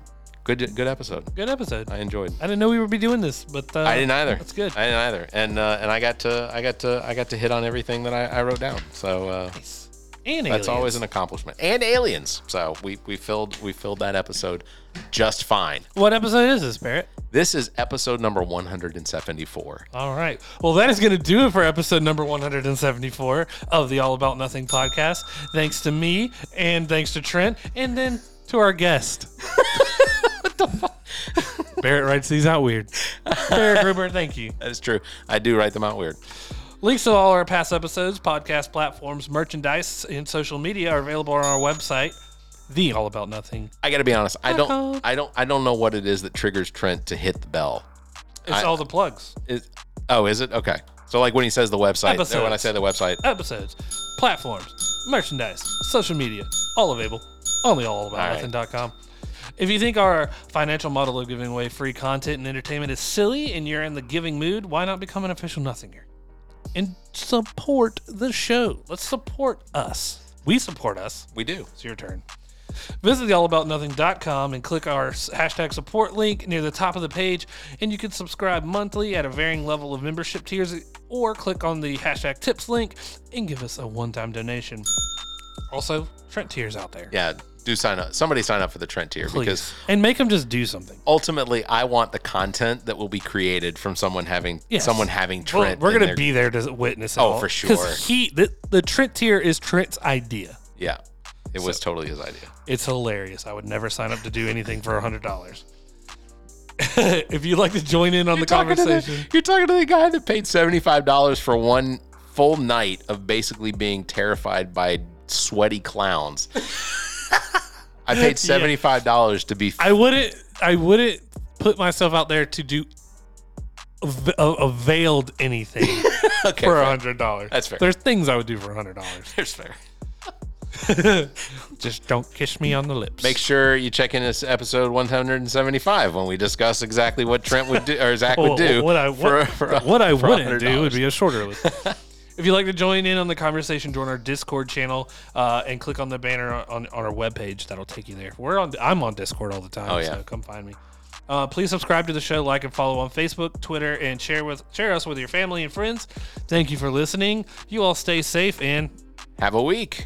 good good episode. Good episode. I enjoyed. I didn't know we would be doing this, but uh, I didn't either. That's good. I didn't either. And uh, and I got to I got to I got to hit on everything that I, I wrote down. So. Uh, nice. And aliens. That's always an accomplishment. And aliens. So we, we filled we filled that episode just fine. What episode is this, Barrett? This is episode number one hundred seventy-four. All right. Well, that is going to do it for episode number one hundred seventy-four of the All About Nothing podcast. Thanks to me, and thanks to Trent, and then to our guest. What the fuck? Barrett writes these out weird. Barrett Gruber, thank you. That is true. I do write them out weird. Links to all our past episodes, podcast platforms, merchandise, and social media are available on our website, The All About Nothing. I got to be honest, I don't, I don't, I don't know what it is that triggers Trent to hit the bell. It's I, all the plugs. Is, oh, is it? Okay. So like when he says the website, episodes, when I say the website, episodes, platforms, merchandise, social media, all available on the all about nothing dot com. If you think our financial model of giving away free content and entertainment is silly and you're in the giving mood, why not become an official nothinger and support the show? Let's support us. We support us. We do. It's your turn. Visit the all about nothing dot com and click our hashtag support link near the top of the page, and you can subscribe monthly at a varying level of membership tiers, or click on the hashtag tips link and give us a one-time donation. Also, Trent tiers out there. Yeah, do sign up. Somebody sign up for the Trent tier. Please. Because and make them just do something. Ultimately, I want the content that will be created from someone having yes. someone having Trent. Well, we're going to be there to witness it. Oh, all. For sure. Because he the, the Trent tier is Trent's idea. Yeah, it so, was totally his idea. It's hilarious. I would never sign up to do anything for one hundred dollars. If you'd like to join in on you're the conversation. The, you're talking to the guy that paid seventy-five dollars for one full night of basically being terrified by sweaty clowns. I paid seventy-five dollars yeah. to be. F- I wouldn't. I wouldn't put myself out there to do av- availed anything okay, for a hundred dollars. That's fair. There's things I would do for a hundred dollars. That's fair. Just don't kiss me on the lips. Make sure you check in this episode one hundred seventy-five when we discuss exactly what Trent would do or Zach well, would do. What I for, what, for, what I wouldn't do would be a shorter list. If you'd like to join in on the conversation, join our Discord channel uh, and click on the banner on, on our webpage. That'll take you there. We're on. I'm on Discord all the time, oh, yeah. so come find me. Uh, please subscribe to the show, like and follow on Facebook, Twitter, and share with share us with your family and friends. Thank you for listening. You all stay safe and have a week.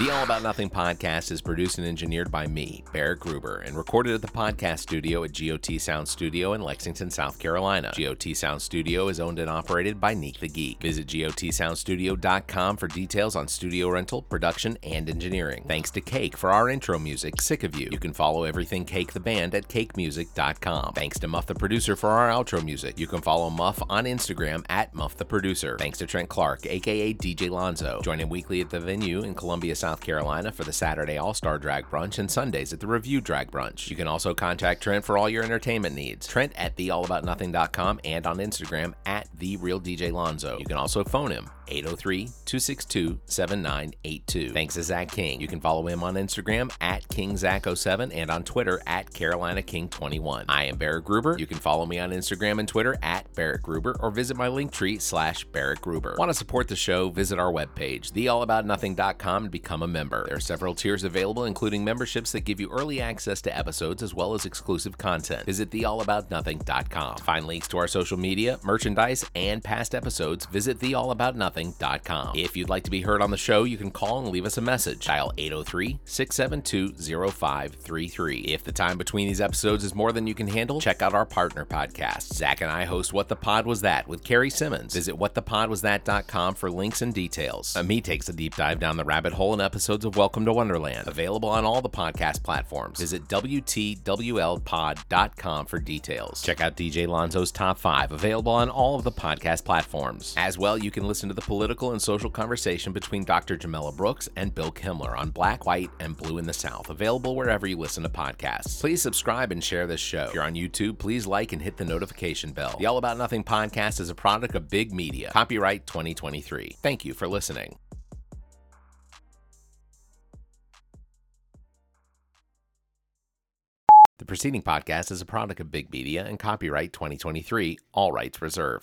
The All About Nothing podcast is produced and engineered by me, Barrett Gruber, and recorded at the podcast studio at G O T Sound Studio in Lexington, South Carolina. G O T Sound Studio is owned and operated by Neek the Geek. Visit got sound studio dot com for details on studio rental, production, and engineering. Thanks to Cake for our intro music, Sick of You. You can follow everything Cake the Band at cake music dot com. Thanks to Muff the Producer for our outro music. You can follow Muff on Instagram at Muff the Producer. Thanks to Trent Clark, aka D J Lonzo. Join him weekly at the venue in Columbia, South Carolina for the Saturday All-Star Drag Brunch and Sundays at the Review Drag Brunch. You can also contact Trent for all your entertainment needs. Trent at the all about nothing dot com and on Instagram at the real D J Lonzo. You can also phone him, eight oh three, two six two, seven nine eight two. Thanks to Zac King. You can follow him on Instagram at King Zac oh seven and on Twitter at Carolina King twenty-one. I am Barrett Gruber. You can follow me on Instagram and Twitter at Barrett Gruber or visit my Linktree slash Barrett Gruber. Want to support the show? Visit our webpage, the all about nothing dot com, and become a member. There are several tiers available, including memberships that give you early access to episodes as well as exclusive content. Visit the all about nothing dot com. To find links to our social media, merchandise, and past episodes, visit the all about nothing dot com. If you'd like to be heard on the show, you can call and leave us a message. Dial eight oh three, six seven two, oh five three three. If the time between these episodes is more than you can handle, check out our partner podcast. Zach and I host What the Pod Was That with Carrie Simmons. Visit what the pod was that dot com for links and details. Me takes a deep dive down the rabbit hole and episodes of Welcome to Wonderland, available on all the podcast platforms. Visit w t w l pod dot com for details. Check out D J Lonzo's Top five, available on all of the podcast platforms. As well, you can listen to the political and social conversation between Doctor Jameel Brooks and Bill Kamlovich on Black, White, and Blue in the South, available wherever you listen to podcasts. Please subscribe and share this show. If you're on YouTube, please like and hit the notification bell. The All About Nothing podcast is a product of Big Media. Copyright twenty twenty-three. Thank you for listening. The preceding podcast is a product of Big Media and copyright twenty twenty-three, all rights reserved.